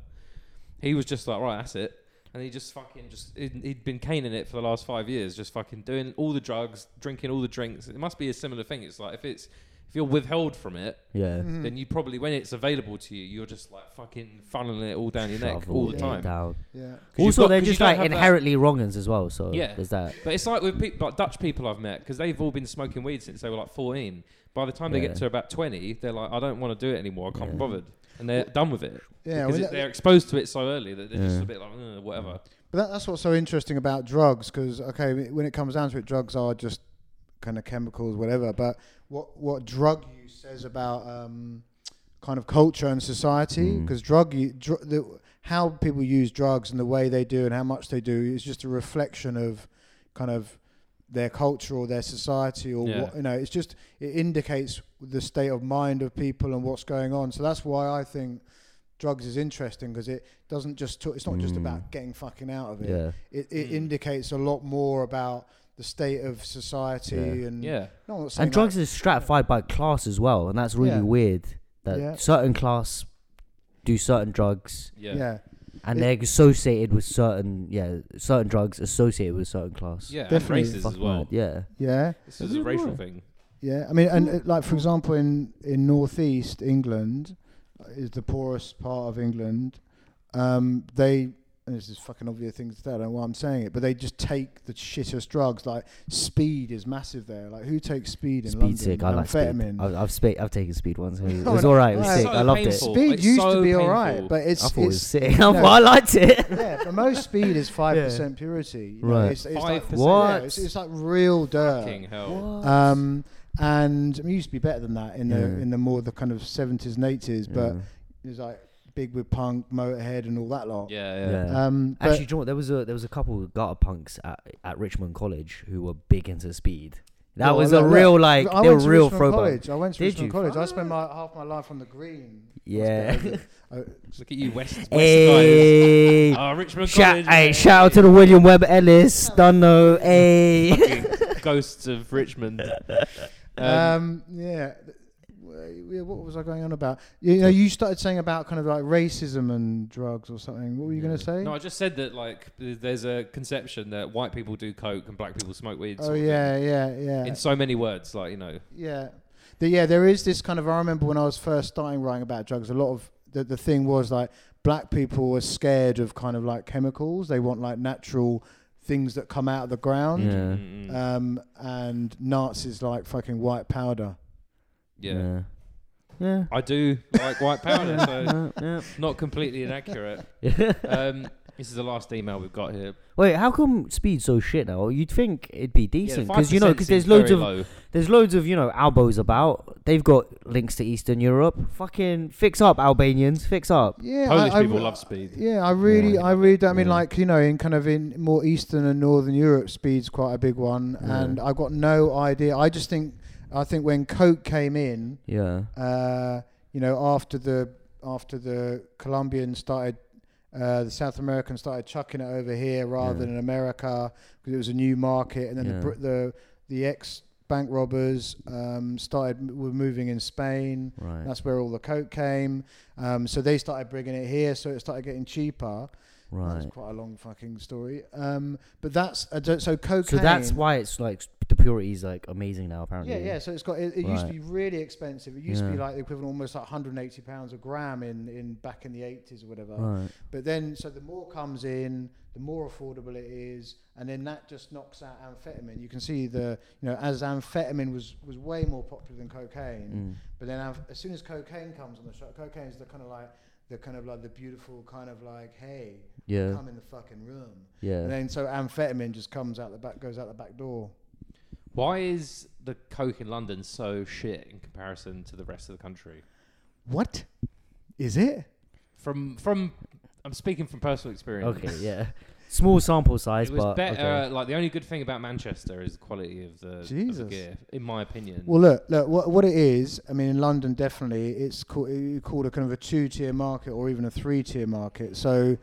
he was just like, right, that's it. And he just fucking he'd been caning it for the last 5 years, just fucking doing all the drugs, drinking all the drinks. It must be a similar thing. It's like if you're withheld from it, then you probably, when it's available to you, you're just like fucking funneling it all down your neck all the time. Down. Yeah. Also, they're just like inherently wrong uns as well. So there's that. But it's like with like Dutch people I've met, because they've all been smoking weed since they were like 14. By the time they get to about 20, they're like, I don't want to do it anymore. I can't be bothered. And they're done with it. Yeah, because they're exposed to it so early that they're just a bit like, whatever. But that's what's so interesting about drugs, because, okay, when it comes down to it, drugs are just kind of chemicals, whatever, but what drug use says about kind of culture and society, because how people use drugs and the way they do and how much they do is just a reflection of kind of their culture or their society or what, you know, it's just, it indicates the state of mind of people and what's going on. So that's why I think drugs is interesting, because it doesn't just it's not just about getting fucking out of it. It indicates a lot more about the state of society and no, and drugs is stratified by class as well, and that's really weird that certain class do certain drugs and they're associated with certain certain drugs associated with certain class. Definitely. And races as well. This is a racial thing. I mean, and like for example in northeast England is the poorest part of England. They, and this is fucking obvious thing to say, I don't know why I'm saying it, but they just take the shittest drugs. Like speed is massive there. Like who takes speed in London? Sick. I like speed. I've taken speed once. It was all right. It was sick. So I loved painful. It. Speed it's used so to be all right, but it's. I thought it was sick. You know, I liked it. Yeah, but most speed is 5% purity. You know? Right. It's 5%. Like, what? Yeah, it's like real dirt. Fucking hell. And it used to be better than that in the more the kind of 70s and 80s, but it was like big with punk, Motorhead, and all that lot. Actually, do you know what? There was a couple of gutter punks at Richmond College who were big into speed. That was a real like they were real throwback. I went to Richmond College. I spent half my life on the green. Yeah. Look at you, West guys. Richmond College. Hey, shout out to the William Webb Ellis, Dunno, hey. Ghosts of Richmond. What was I going on about? You know, you started saying about kind of like racism and drugs or something. What were you going to say? No, I just said that like there's a conception that white people do coke and black people smoke weed. Oh yeah. In so many words, like, you know. Yeah, there is this kind of. I remember when I was first starting writing about drugs, a lot of the thing was like black people were scared of kind of like chemicals. They want like natural things that come out of the ground. And Nazis like fucking white powder. Yeah. I do like white powder, so not completely inaccurate. This is the last email we've got here. Wait, how come speed's so shit now? You'd think it'd be decent because there's loads of you know Albos about. They've got links to Eastern Europe. Fucking fix up, Albanians, fix up. Yeah, Polish people love speed. Yeah, I really. I mean, like, you know, in kind of in more Eastern and Northern Europe, speed's quite a big one, and I've got no idea. I think when coke came in, you know, after the Colombians started. The South Americans started chucking it over here rather than in America because it was a new market, and then the ex bank robbers were moving in Spain. Right. That's where all the coke came. So they started bringing it here, so it started getting cheaper. Right. That's quite a long fucking story. But that's so cocaine. So that's why it's like the purity is like amazing now, apparently. Yeah. So it's got it used to be really expensive. It used to be like the equivalent, almost like £180 a gram in back in the 80s or whatever. Right. But then, so the more comes in, the more affordable it is, and then that just knocks out amphetamine. You can see as amphetamine was way more popular than cocaine. But then as soon as cocaine comes on the show, cocaine is the kind of like the beautiful kind of like, hey, come in the fucking room. Yeah. And then so amphetamine just goes out the back door. Why is the coke in London so shit in comparison to the rest of the country? What? Is it? From I'm speaking from personal experience. Okay, small sample size, but better. Okay. Like the only good thing about Manchester is the quality of the gear, in my opinion. Well, look what it is. I mean, in London, definitely, it's called a kind of a 2-tier market or even a 3-tier market. So,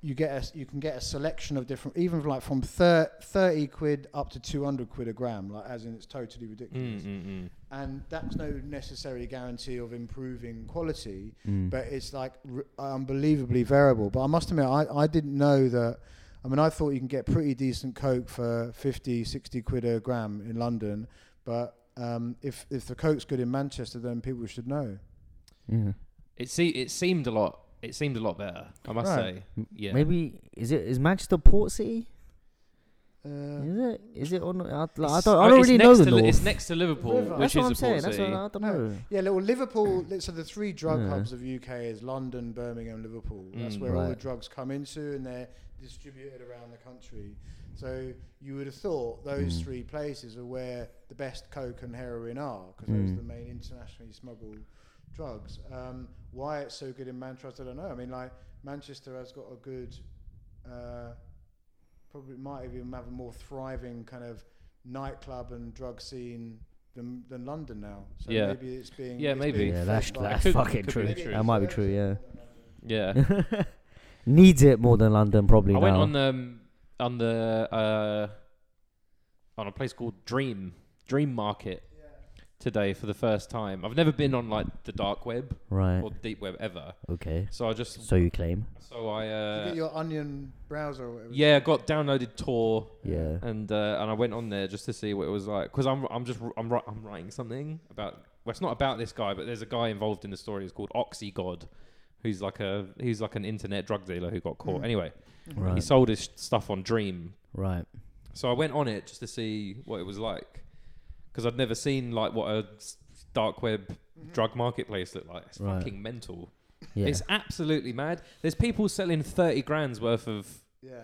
you can get a selection of different, even like from 30 quid up to 200 quid a gram. Like, as in, it's totally ridiculous. And that's no necessary guarantee of improving quality, but it's like unbelievably variable. But I must admit, I didn't know that. I mean, I thought you can get pretty decent coke for 50, 60 quid a gram in London, but if the coke's good in Manchester, then people should know. Yeah, it seemed a lot better, I must say. Yeah, maybe is Manchester port city? Is it on? I don't really know the north. It's next to Liverpool, which is a port city. I don't know. Yeah, little Liverpool. So the 3 drug hubs of UK is London, Birmingham, Liverpool. That's where all the drugs come into, and they're distributed around the country. So you would have thought those 3 places are where the best coke and heroin are, because those are the main internationally smuggled drugs. Why it's so good in Manchester, I don't know. I mean, like Manchester has got a good probably might even have a more thriving kind of nightclub and drug scene than London now. So yeah. Maybe it's being... Yeah, maybe. Yeah, that's fucking true. That might be true, yeah. Yeah. Needs it more than London, probably now. I went on a place called Dream Market today for the first time. I've never been on like the dark web or deep web ever. Okay. So I just... So you claim. So I... Did you get your Onion browser or whatever? Yeah, I got downloaded Tor. Yeah. And I went on there just to see what it was like. Because I'm writing something about... Well, it's not about this guy, but there's a guy involved in the story who's called OxyGod, who's like an internet drug dealer who got caught. Mm. Anyway, he sold his stuff on Dream. Right. So I went on it just to see what it was like. Because I'd never seen like what a dark web drug marketplace looked like. It's fucking mental. Yeah. It's absolutely mad. There's people selling 30 grand's worth of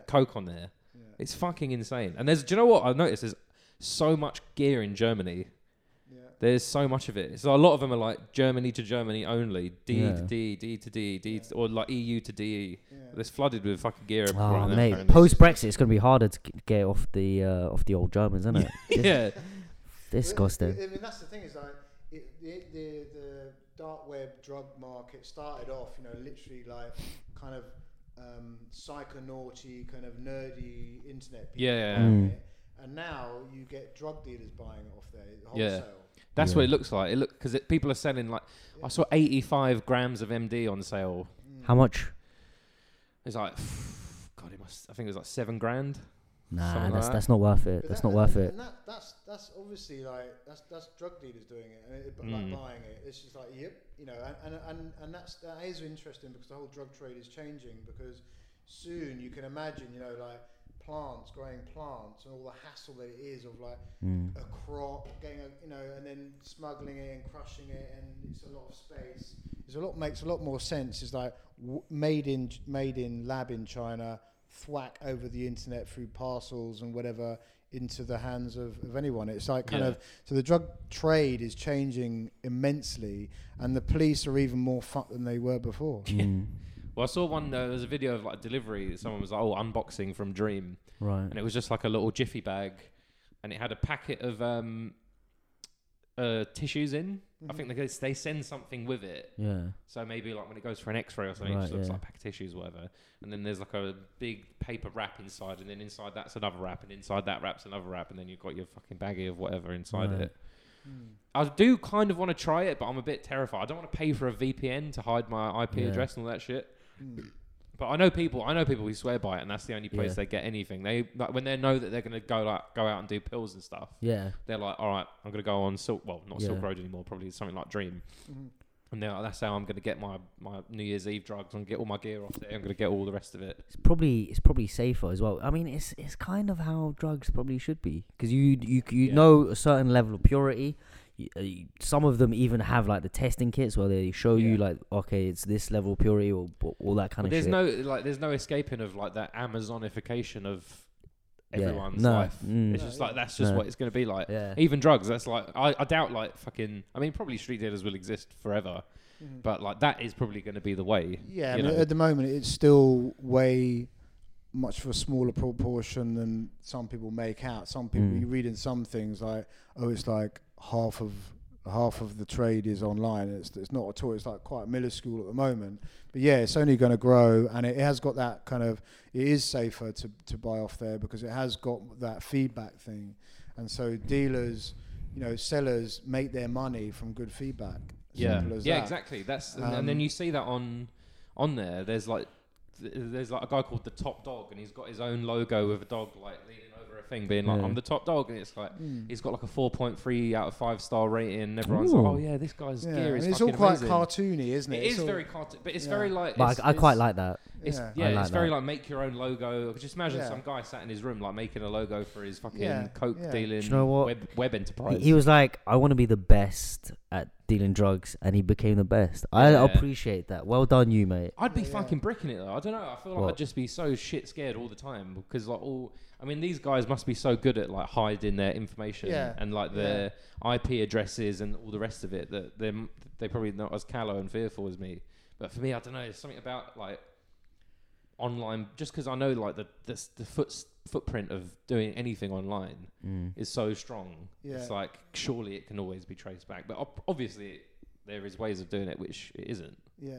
coke on there. Yeah. It's fucking insane. And do you know what I've noticed? There's so much gear in Germany. Yeah. There's so much of it. So a lot of them are like Germany to Germany only. D to D, D to D, D to, or like EU to DE. Yeah. It's flooded with fucking gear. Oh mate, post Brexit, it's gonna be harder to get off the old Germans, isn't it? Yeah. Disgusting. I mean, that's the thing is like the dark web drug market started off, you know, literally like kind of psychonauty, kind of nerdy internet people. Yeah. And now you get drug dealers buying it off there wholesale. Yeah. That's what it looks like. It look because people are selling like I saw 85 grams of MD on sale. Mm. How much? It's like I think it was like $7,000. Nah, that's not worth it. But that's not worth it. That's obviously like that's drug dealers doing it, like buying it. It's just like you know, and that is interesting because the whole drug trade is changing because soon you can imagine, you know, like growing plants and all the hassle that it is of like a crop getting, you know, and then smuggling it and crushing it, and it's a lot of space. Makes a lot more sense. It's like made in lab in China. Thwack over the internet through parcels and whatever into the hands of anyone. It's like kind of so the drug trade is changing immensely, and the police are even more fucked than they were before. Well, I saw one. There was a video of like delivery. Someone was like, "Oh, unboxing from Dream," right? And it was just like a little jiffy bag, and it had a packet of tissues in. I think they send something with it. Yeah. So maybe like when it goes for an X-ray or something, it just looks like a pack of tissues or whatever. And then there's like a big paper wrap inside, and then inside that's another wrap, and inside that wrap's another wrap, and then you've got your fucking baggie of whatever inside it. I do kind of want to try it, but I'm a bit terrified. I don't want to pay for a VPN to hide my IP address and all that shit. But I know people who swear by it, and that's the only place they get anything. They like, when they know that they're gonna go out and do pills and stuff. Yeah, they're like, all right, I'm gonna go on Silk Road anymore. Probably something like Dream. And they're like, that's how I'm gonna get my New Year's Eve drugs. I'm gonna get all my gear off there. I'm gonna get all the rest of it. It's probably safer as well. I mean, it's kind of how drugs probably should be because you know a certain level of purity. Some of them even have like the testing kits where they show you like, okay, it's this level of purity or all that kind of shit. There's no escaping of like that Amazonification of everyone's life. It's just like that's just what it's going to be like. Yeah. Even drugs. That's like I doubt like fucking. I mean, probably street dealers will exist forever, but like that is probably going to be the way. Yeah, I mean, at the moment it's still way much of a smaller proportion than some people make out. Some people you read in some things like, oh, it's like. Half of the trade is online. It's not at all. It's like quite minuscule at the moment. But yeah, it's only going to grow, and it has got that kind of. It is safer to buy off there because it has got that feedback thing, and so dealers, you know, sellers make their money from good feedback. Simple as that. Exactly. That's and then you see that on there. There's like a guy called the Top Dog, and he's got his own logo with a dog like leaning over a thing, being like, "I'm the top dog," and it's like he's got like a 4.3 out of 5-star rating. And everyone's like, "Oh yeah, this guy's gear is fucking amazing." It's all quite cartoony, isn't it? It is very cartoony, but it's very like. But I quite like that. It's very like make your own logo. Just imagine some guy sat in his room like making a logo for his fucking coke dealing web enterprise. He was like, "I want to be the best at dealing drugs," and he became the best. I appreciate that. Well done, you mate. I'd be fucking bricking it though. I don't know. I feel like I'd just be so shit scared all the time because like I mean, these guys must be so good at like hiding their information and like their IP addresses and all the rest of it that they're probably not as callow and fearful as me. But for me, I don't know. There's something about like. Online, just because I know, like the footprint of doing anything online is so strong. Yeah. It's like, surely it can always be traced back. But obviously, there is ways of doing it which it isn't. Yeah.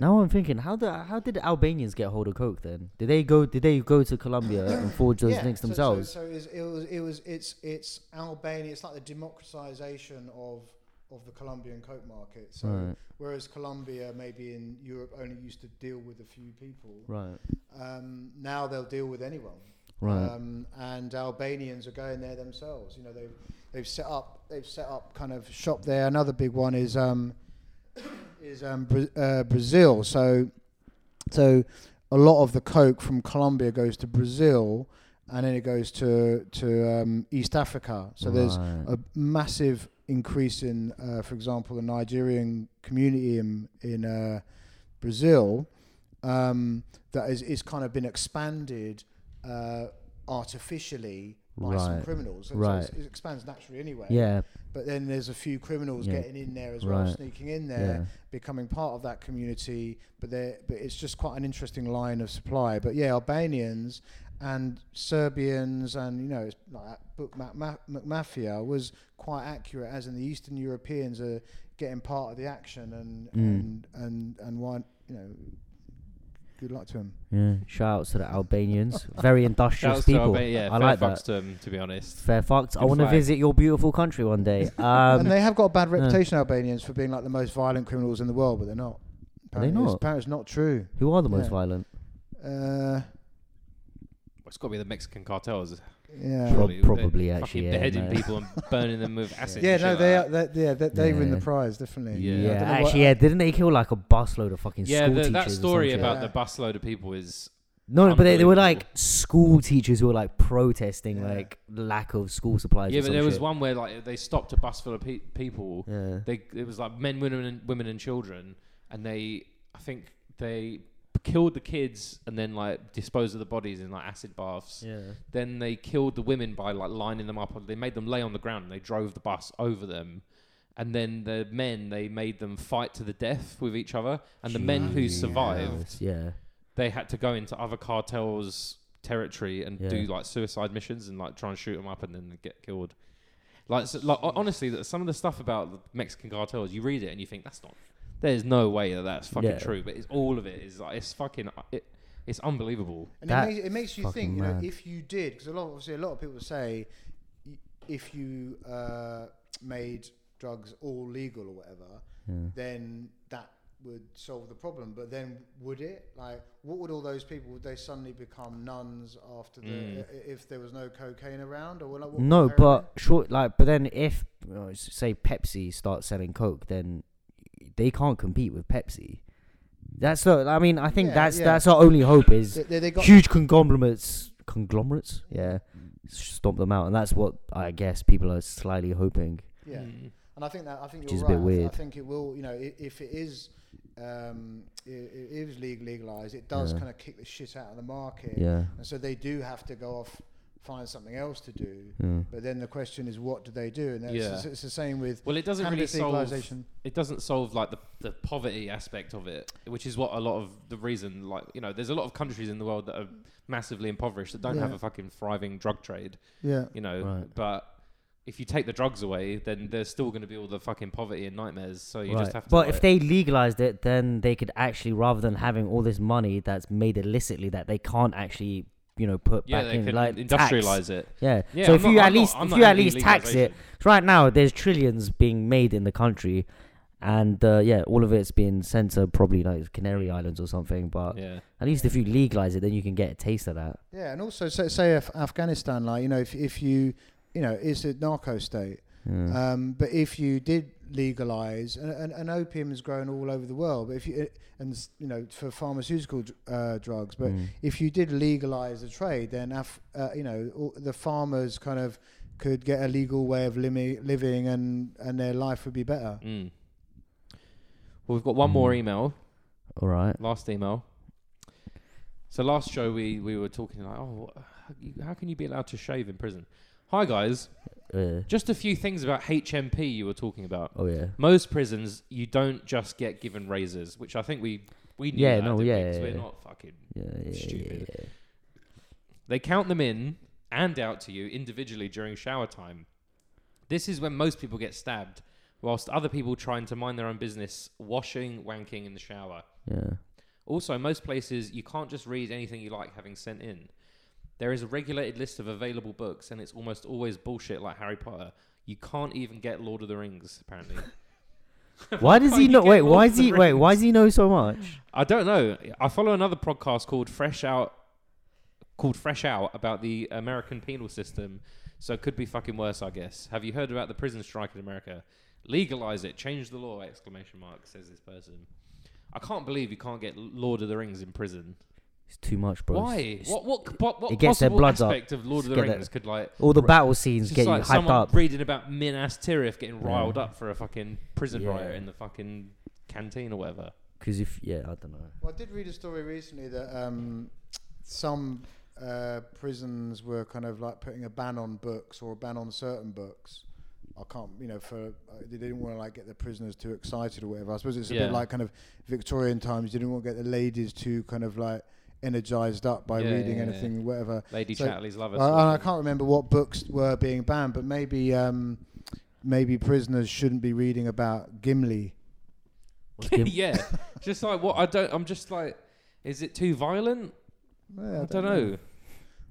Now I'm thinking, how did Albanians get hold of coke then? Did they go to Colombia and forge those links themselves? So it's Albania. It's like the democratization of the Colombian coke market. So whereas Colombia maybe in Europe only used to deal with a few people, now they'll deal with anyone. And Albanians are going there themselves. You know, they've set up kind of shop there. Another big one is Brazil. So a lot of the coke from Colombia goes to Brazil, and then it goes to East Africa. So there's a massive increase in, for example, the Nigerian community in Brazil that is kind of been expanded artificially by some criminals. It expands naturally anyway. Yeah. But then there's a few criminals getting in there as well, sneaking in there, becoming part of that community. But it's just quite an interesting line of supply. But yeah, Albanians and Serbians and, you know, it's like that book McMafia was quite accurate, as in the Eastern Europeans are getting part of the action and want, you know, good luck to them. Yeah, shout outs to the Albanians. Very industrious people. I like that. Fair fucks to them, to be honest. Fair fucks. I want to visit your beautiful country one day. And they have got a bad reputation, Albanians, for being like the most violent criminals in the world, but they're not. Apparently, apparently it's not true. Who are the most violent? It's got to be the Mexican cartels. Yeah, probably actually. Beheading people and burning them with acid. Yeah, no, they win the prize definitely. Didn't they kill like a busload of fucking school teachers? Yeah, that story about the busload of people is no, but they were like school teachers who were like protesting like lack of school supplies. Yeah, but there was one where like they stopped a bus full of people. Yeah, it was like men, women, and children, and I think they killed the kids and then like disposed of the bodies in like acid baths. Yeah. Then they killed the women by like lining them up. They made them lay on the ground and they drove the bus over them. And then the men, they made them fight to the death with each other. And the men who survived, they had to go into other cartels' territory and do like suicide missions and like try and shoot them up and then get killed. Like honestly, some of the stuff about the Mexican cartels, you read it and you think that's not. There's no way that's fucking true, but all of it is like it's fucking it's unbelievable. And it makes you think, you know, if you did, because a lot of people say if you made drugs all legal or whatever, then that would solve the problem. But then would it? Like, what would all those people? Would they suddenly become nuns after if there was no cocaine around? Or like, no, but sure, like, but then if say Pepsi starts selling coke, then they can't compete with Pepsi. That's not, I mean, I think that's our only hope is they got huge conglomerates. Yeah, stomp them out, and that's what I guess people are slightly hoping. Yeah, and I think you're right. A bit weird. I think it will. You know, if it is, it is legalized, it does kind of kick the shit out of the market. Yeah, and so they do have to go off. Find something else to do, but then the question is, what do they do? And that's it's the same with it doesn't really solve. It doesn't solve like the poverty aspect of it, which is what a lot of the reason. Like, you know, there's a lot of countries in the world that are massively impoverished that don't have a fucking thriving drug trade. Yeah, you know, but if you take the drugs away, then there's still going to be all the fucking poverty and nightmares. So you just have to. But if they legalized it, then they could actually, rather than having all this money that's made illicitly that they can't actually. You know, put back in, like industrialize it. Yeah. So if you at least tax it, right now there's trillions being made in the country, and all of it's being sent to probably like Canary Islands or something. But at least if you legalize it, then you can get a taste of that. Yeah, and also say Afghanistan, like, you know, if you it's a narco state, but if you did legalize and opium is grown all over the world, but if you for pharmaceutical drugs, but if you did legalize the trade, then the farmers kind of could get a legal way of living and their life would be better. Well, we've got one more email. All right, last email. So last show we were talking like, oh, how can you be allowed to shave in prison? Hi guys. Just a few things about HMP you were talking about. Oh yeah. Most prisons, you don't just get given razors, which I think we knew. We're not fucking stupid. They count them in and out to you individually during shower time. This is when most people get stabbed, whilst other people trying to mind their own business, washing, wanking in the shower. Yeah. Also, most places, you can't just read anything you like having sent in. There is a regulated list of available books, and it's almost always bullshit like Harry Potter. You can't even get Lord of the Rings, apparently. Why does he know? Wait, why does he know so much? I don't know. I follow another podcast called Fresh Out about the American penal system, so it could be fucking worse, I guess. Have you heard about the prison strike in America? Legalize it, change the law, exclamation mark, says this person. I can't believe you can't get Lord of the Rings in prison. It's too much, bro. Why? It's, what it gets possible their aspect up. Of Lord of the Rings could, like... All the battle scenes get like you hyped up. Reading about Min Ass Tirith getting riled up for a fucking prison riot in the fucking canteen or whatever. Because if... Yeah, I don't know. Well, I did read a story recently that some prisons were kind of like putting a ban on books or a ban on certain books. I can't, you know, for they didn't want to like get the prisoners too excited or whatever. I suppose it's a bit like kind of Victorian times. You didn't want to get the ladies too kind of like energized up by reading anything, whatever. Lady Chatterley's Lover. I can't remember what books were being banned, but maybe prisoners shouldn't be reading about Gimli. Yeah, just like what I don't. I'm just like, is it too violent? Yeah, I don't know.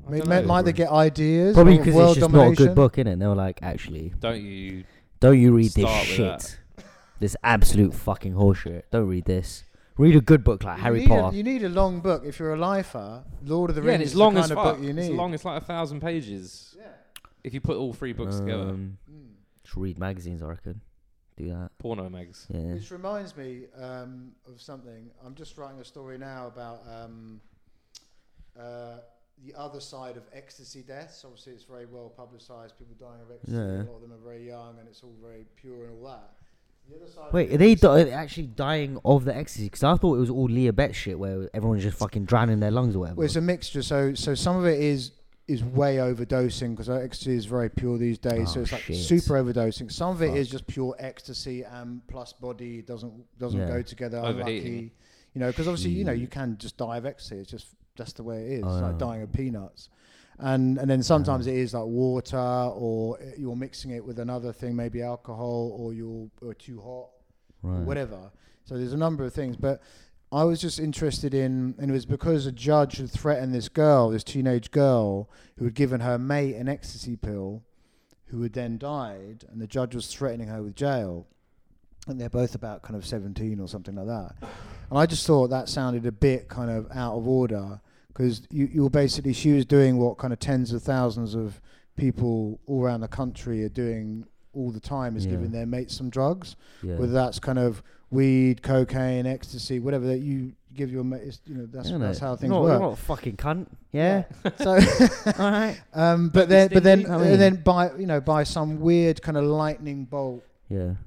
Might they get ideas? Probably because it's just not a good book, innit? And they were like, actually, don't you read this shit? This absolute fucking horseshit. Don't read this. Read a good book like Harry Potter. You need a long book if you're a lifer. Lord of the Rings is the kind of book you need. It's long. It's like 1,000 pages. Yeah. If you put all three books together, just read magazines. I reckon. Do that. Porno mags. Yeah. Which reminds me of something. I'm just writing a story now about. The other side of ecstasy deaths. Obviously it's very well publicised, people dying of ecstasy, a lot of them are very young and it's all very pure and all that. The other side Wait, are they actually dying of the ecstasy? Because I thought it was all Leah Betts shit where everyone's just fucking drowning their lungs or whatever. Well, it's a mixture, so some of it is way overdosing because ecstasy is very pure these days, so it's like super overdosing. Some of it is just pure ecstasy and plus body doesn't go together. Overheating. You know, because obviously, you know, you can just die of ecstasy. It's just... That's the way it is. It's like dying of peanuts. And then sometimes it is like water or you're mixing it with another thing, maybe alcohol or you're too hot, or whatever. So there's a number of things. But I was just interested in, and it was because a judge had threatened this girl, this teenage girl, who had given her mate an ecstasy pill, who had then died, and the judge was threatening her with jail. And they're both about kind of 17 or something like that. And I just thought that sounded a bit kind of out of order because you're basically, she was doing what kind of tens of thousands of people all around the country are doing all the time is giving their mates some drugs, whether that's kind of weed, cocaine, ecstasy, whatever that you give your mate, you know, that's how things work. You're not a fucking cunt. So, all right. But then by, you know, by some weird kind of lightning bolt,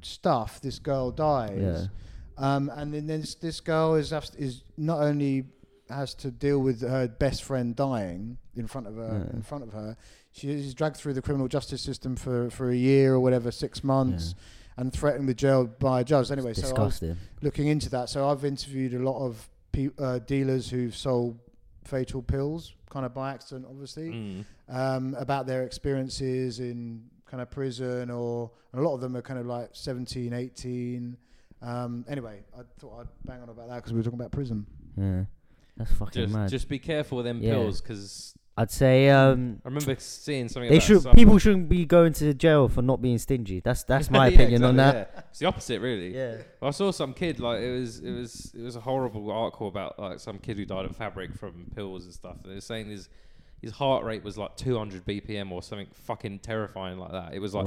stuff, this girl dies, and then this girl is not only has to deal with her best friend dying in front of her. She's dragged through the criminal justice system for a year or whatever, 6 months, and threatened with jail by a judge. Anyway, it's disgusting. I was looking into that. So I've interviewed a lot of dealers who've sold fatal pills, kind of by accident, obviously, about their experiences in. Kind of prison, or a lot of them are kind of like 17, 18. Anyway, I thought I'd bang on about that because we were talking about prison. Yeah, that's fucking mad. Just be careful with them pills, because I'd say I remember seeing something. People shouldn't be going to jail for not being stingy. That's my opinion on that. Yeah. It's the opposite, really. Yeah, well, I saw some kid like it was a horrible article about like some kid who died of fabric from pills and stuff. And they were saying these. His heart rate was like 200 BPM or something fucking terrifying like that. It was like,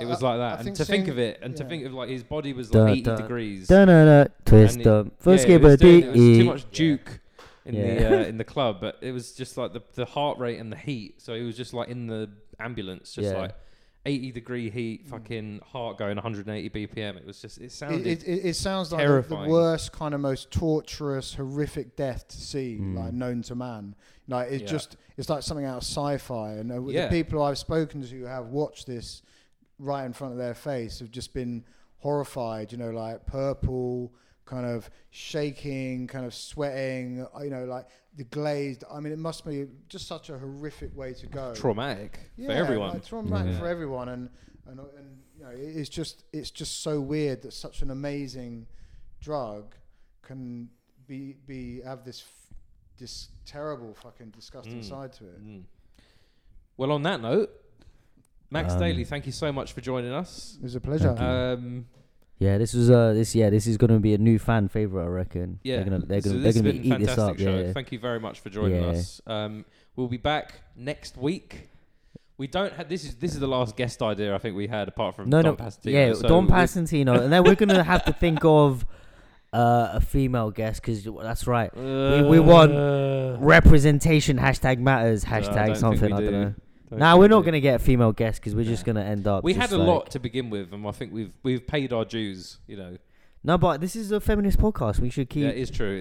it was like that. And to think of it, and to think of like his body was like 80 degrees. Twist up. First it was too much juke in the club, but it was just like the heart rate and the heat. So he was just like in the ambulance, just like 80 degree heat, fucking heart going 180 BPM. It was just, it sounds like the worst kind of most torturous, horrific death to see, like known to man. Like it's just, it's like something out of sci-fi. And the people I've spoken to who have watched this right in front of their face have just been horrified, you know, like purple, kind of shaking, kind of sweating, you know, like the glazed. I mean, it must be just such a horrific way to go. Traumatic for everyone. Like, traumatic for everyone, and you know, it's just so weird that such an amazing drug can be have this terrible fucking disgusting side to it. Well, on that note, Max Daly, thank you so much for joining us. It was a pleasure. Yeah, this was this is going to be a new fan favorite, I reckon. Yeah, they're going to eat this up. Show. Yeah. Thank you very much for joining us. We'll be back next week. We don't have this is the last guest idea I think we had apart from Don Pasentino. Yeah, so Don Pasentino, and then we're going to have to think of a female guest because that's right. We want representation. #matters. #something. I don't know. No, we're not going to get a female guest because we're just going to end up... We had a lot to begin with, and I think we've paid our dues, you know. No, but this is a feminist podcast. We should keep... Yeah, it is true. It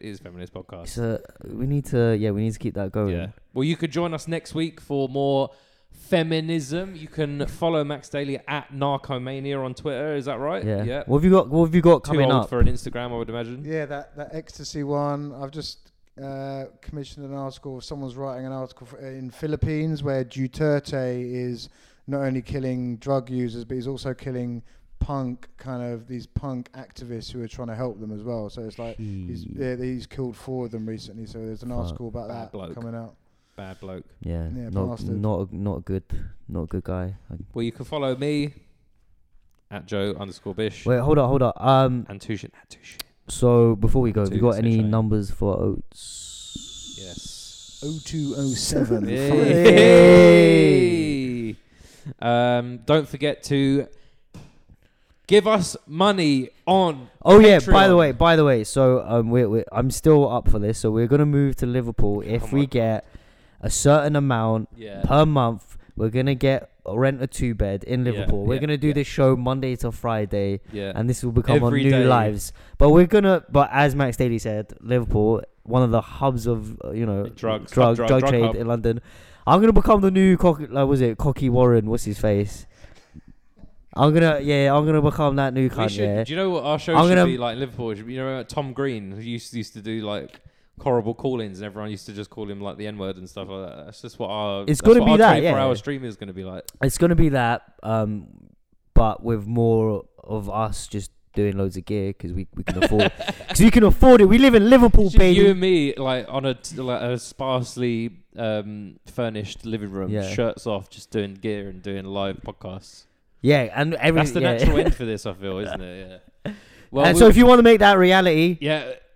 is a feminist podcast. So we need to keep that going. Yeah. Well, you could join us next week for more feminism. You can follow Max Daly at Narcomania on Twitter. Is that right? Yeah. What have you got coming up? Too old for an Instagram, I would imagine. Yeah, that ecstasy one. I've just... commissioned an article. Someone's writing an article in Philippines where Duterte is not only killing drug users, but he's also killing these punk activists who are trying to help them as well. So it's like he's killed 4 of them recently. So there's an article about that coming out. Bad bloke. Yeah, not a good guy. Well, you can follow me at Joe _Bish. Wait, hold on. And Tushin at Tushin. So, before we go, have you got any numbers for Oats? Yes. 0207. Hey. Don't forget to give us money on Patreon. Yeah, by the way. So, I'm still up for this. So, we're going to move to Liverpool. If we get a certain amount per month, we're going to get... rent a 2-bed in Liverpool. We're gonna do this show Monday to Friday, and this will become our new lives. But as Max Daly said, Liverpool, one of the hubs of drug trade hub. In London. I'm gonna become the new Cocky Warren? What's his face? I'm gonna become that new kind. Do you know what our show should be like in Liverpool? You know, Tom Green who used to do like horrible call-ins, and everyone used to just call him like the N-word and stuff like that. That's just what our 24-hour stream is going to be like. It's going to be that, but with more of us just doing loads of gear because we can afford. Because we can afford it. We live in Liverpool, it's baby. You and me, like on a sparsely furnished living room, shirts off, just doing gear and doing live podcasts. Yeah, and that's the natural end for this, I feel, isn't it? Yeah. Well, and so if you want to make that reality,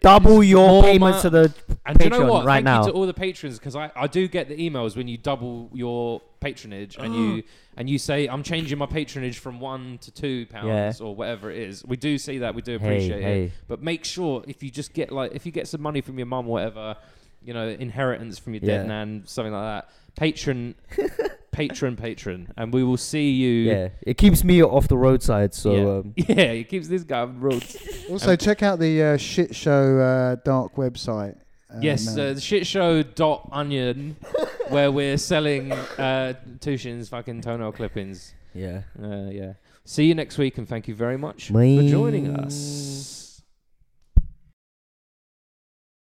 double your payments to the and Patreon do you know what? Right Thank now. Thank you to all the patrons, because I do get the emails when you double your patronage and you say, I'm changing my patronage from £1 to £2 or whatever it is. We do see that. We do appreciate it. But make sure if you get some money from your mum or whatever, you know, inheritance from your dead nan, something like that, patron, and we will see you. Yeah, it keeps me off the roadside. So it keeps this guy on the road. Also, check out the shit show dark website. The shitshow.onion, where we're selling Tushin's fucking toenail clippings. See you next week, and thank you very much for joining us.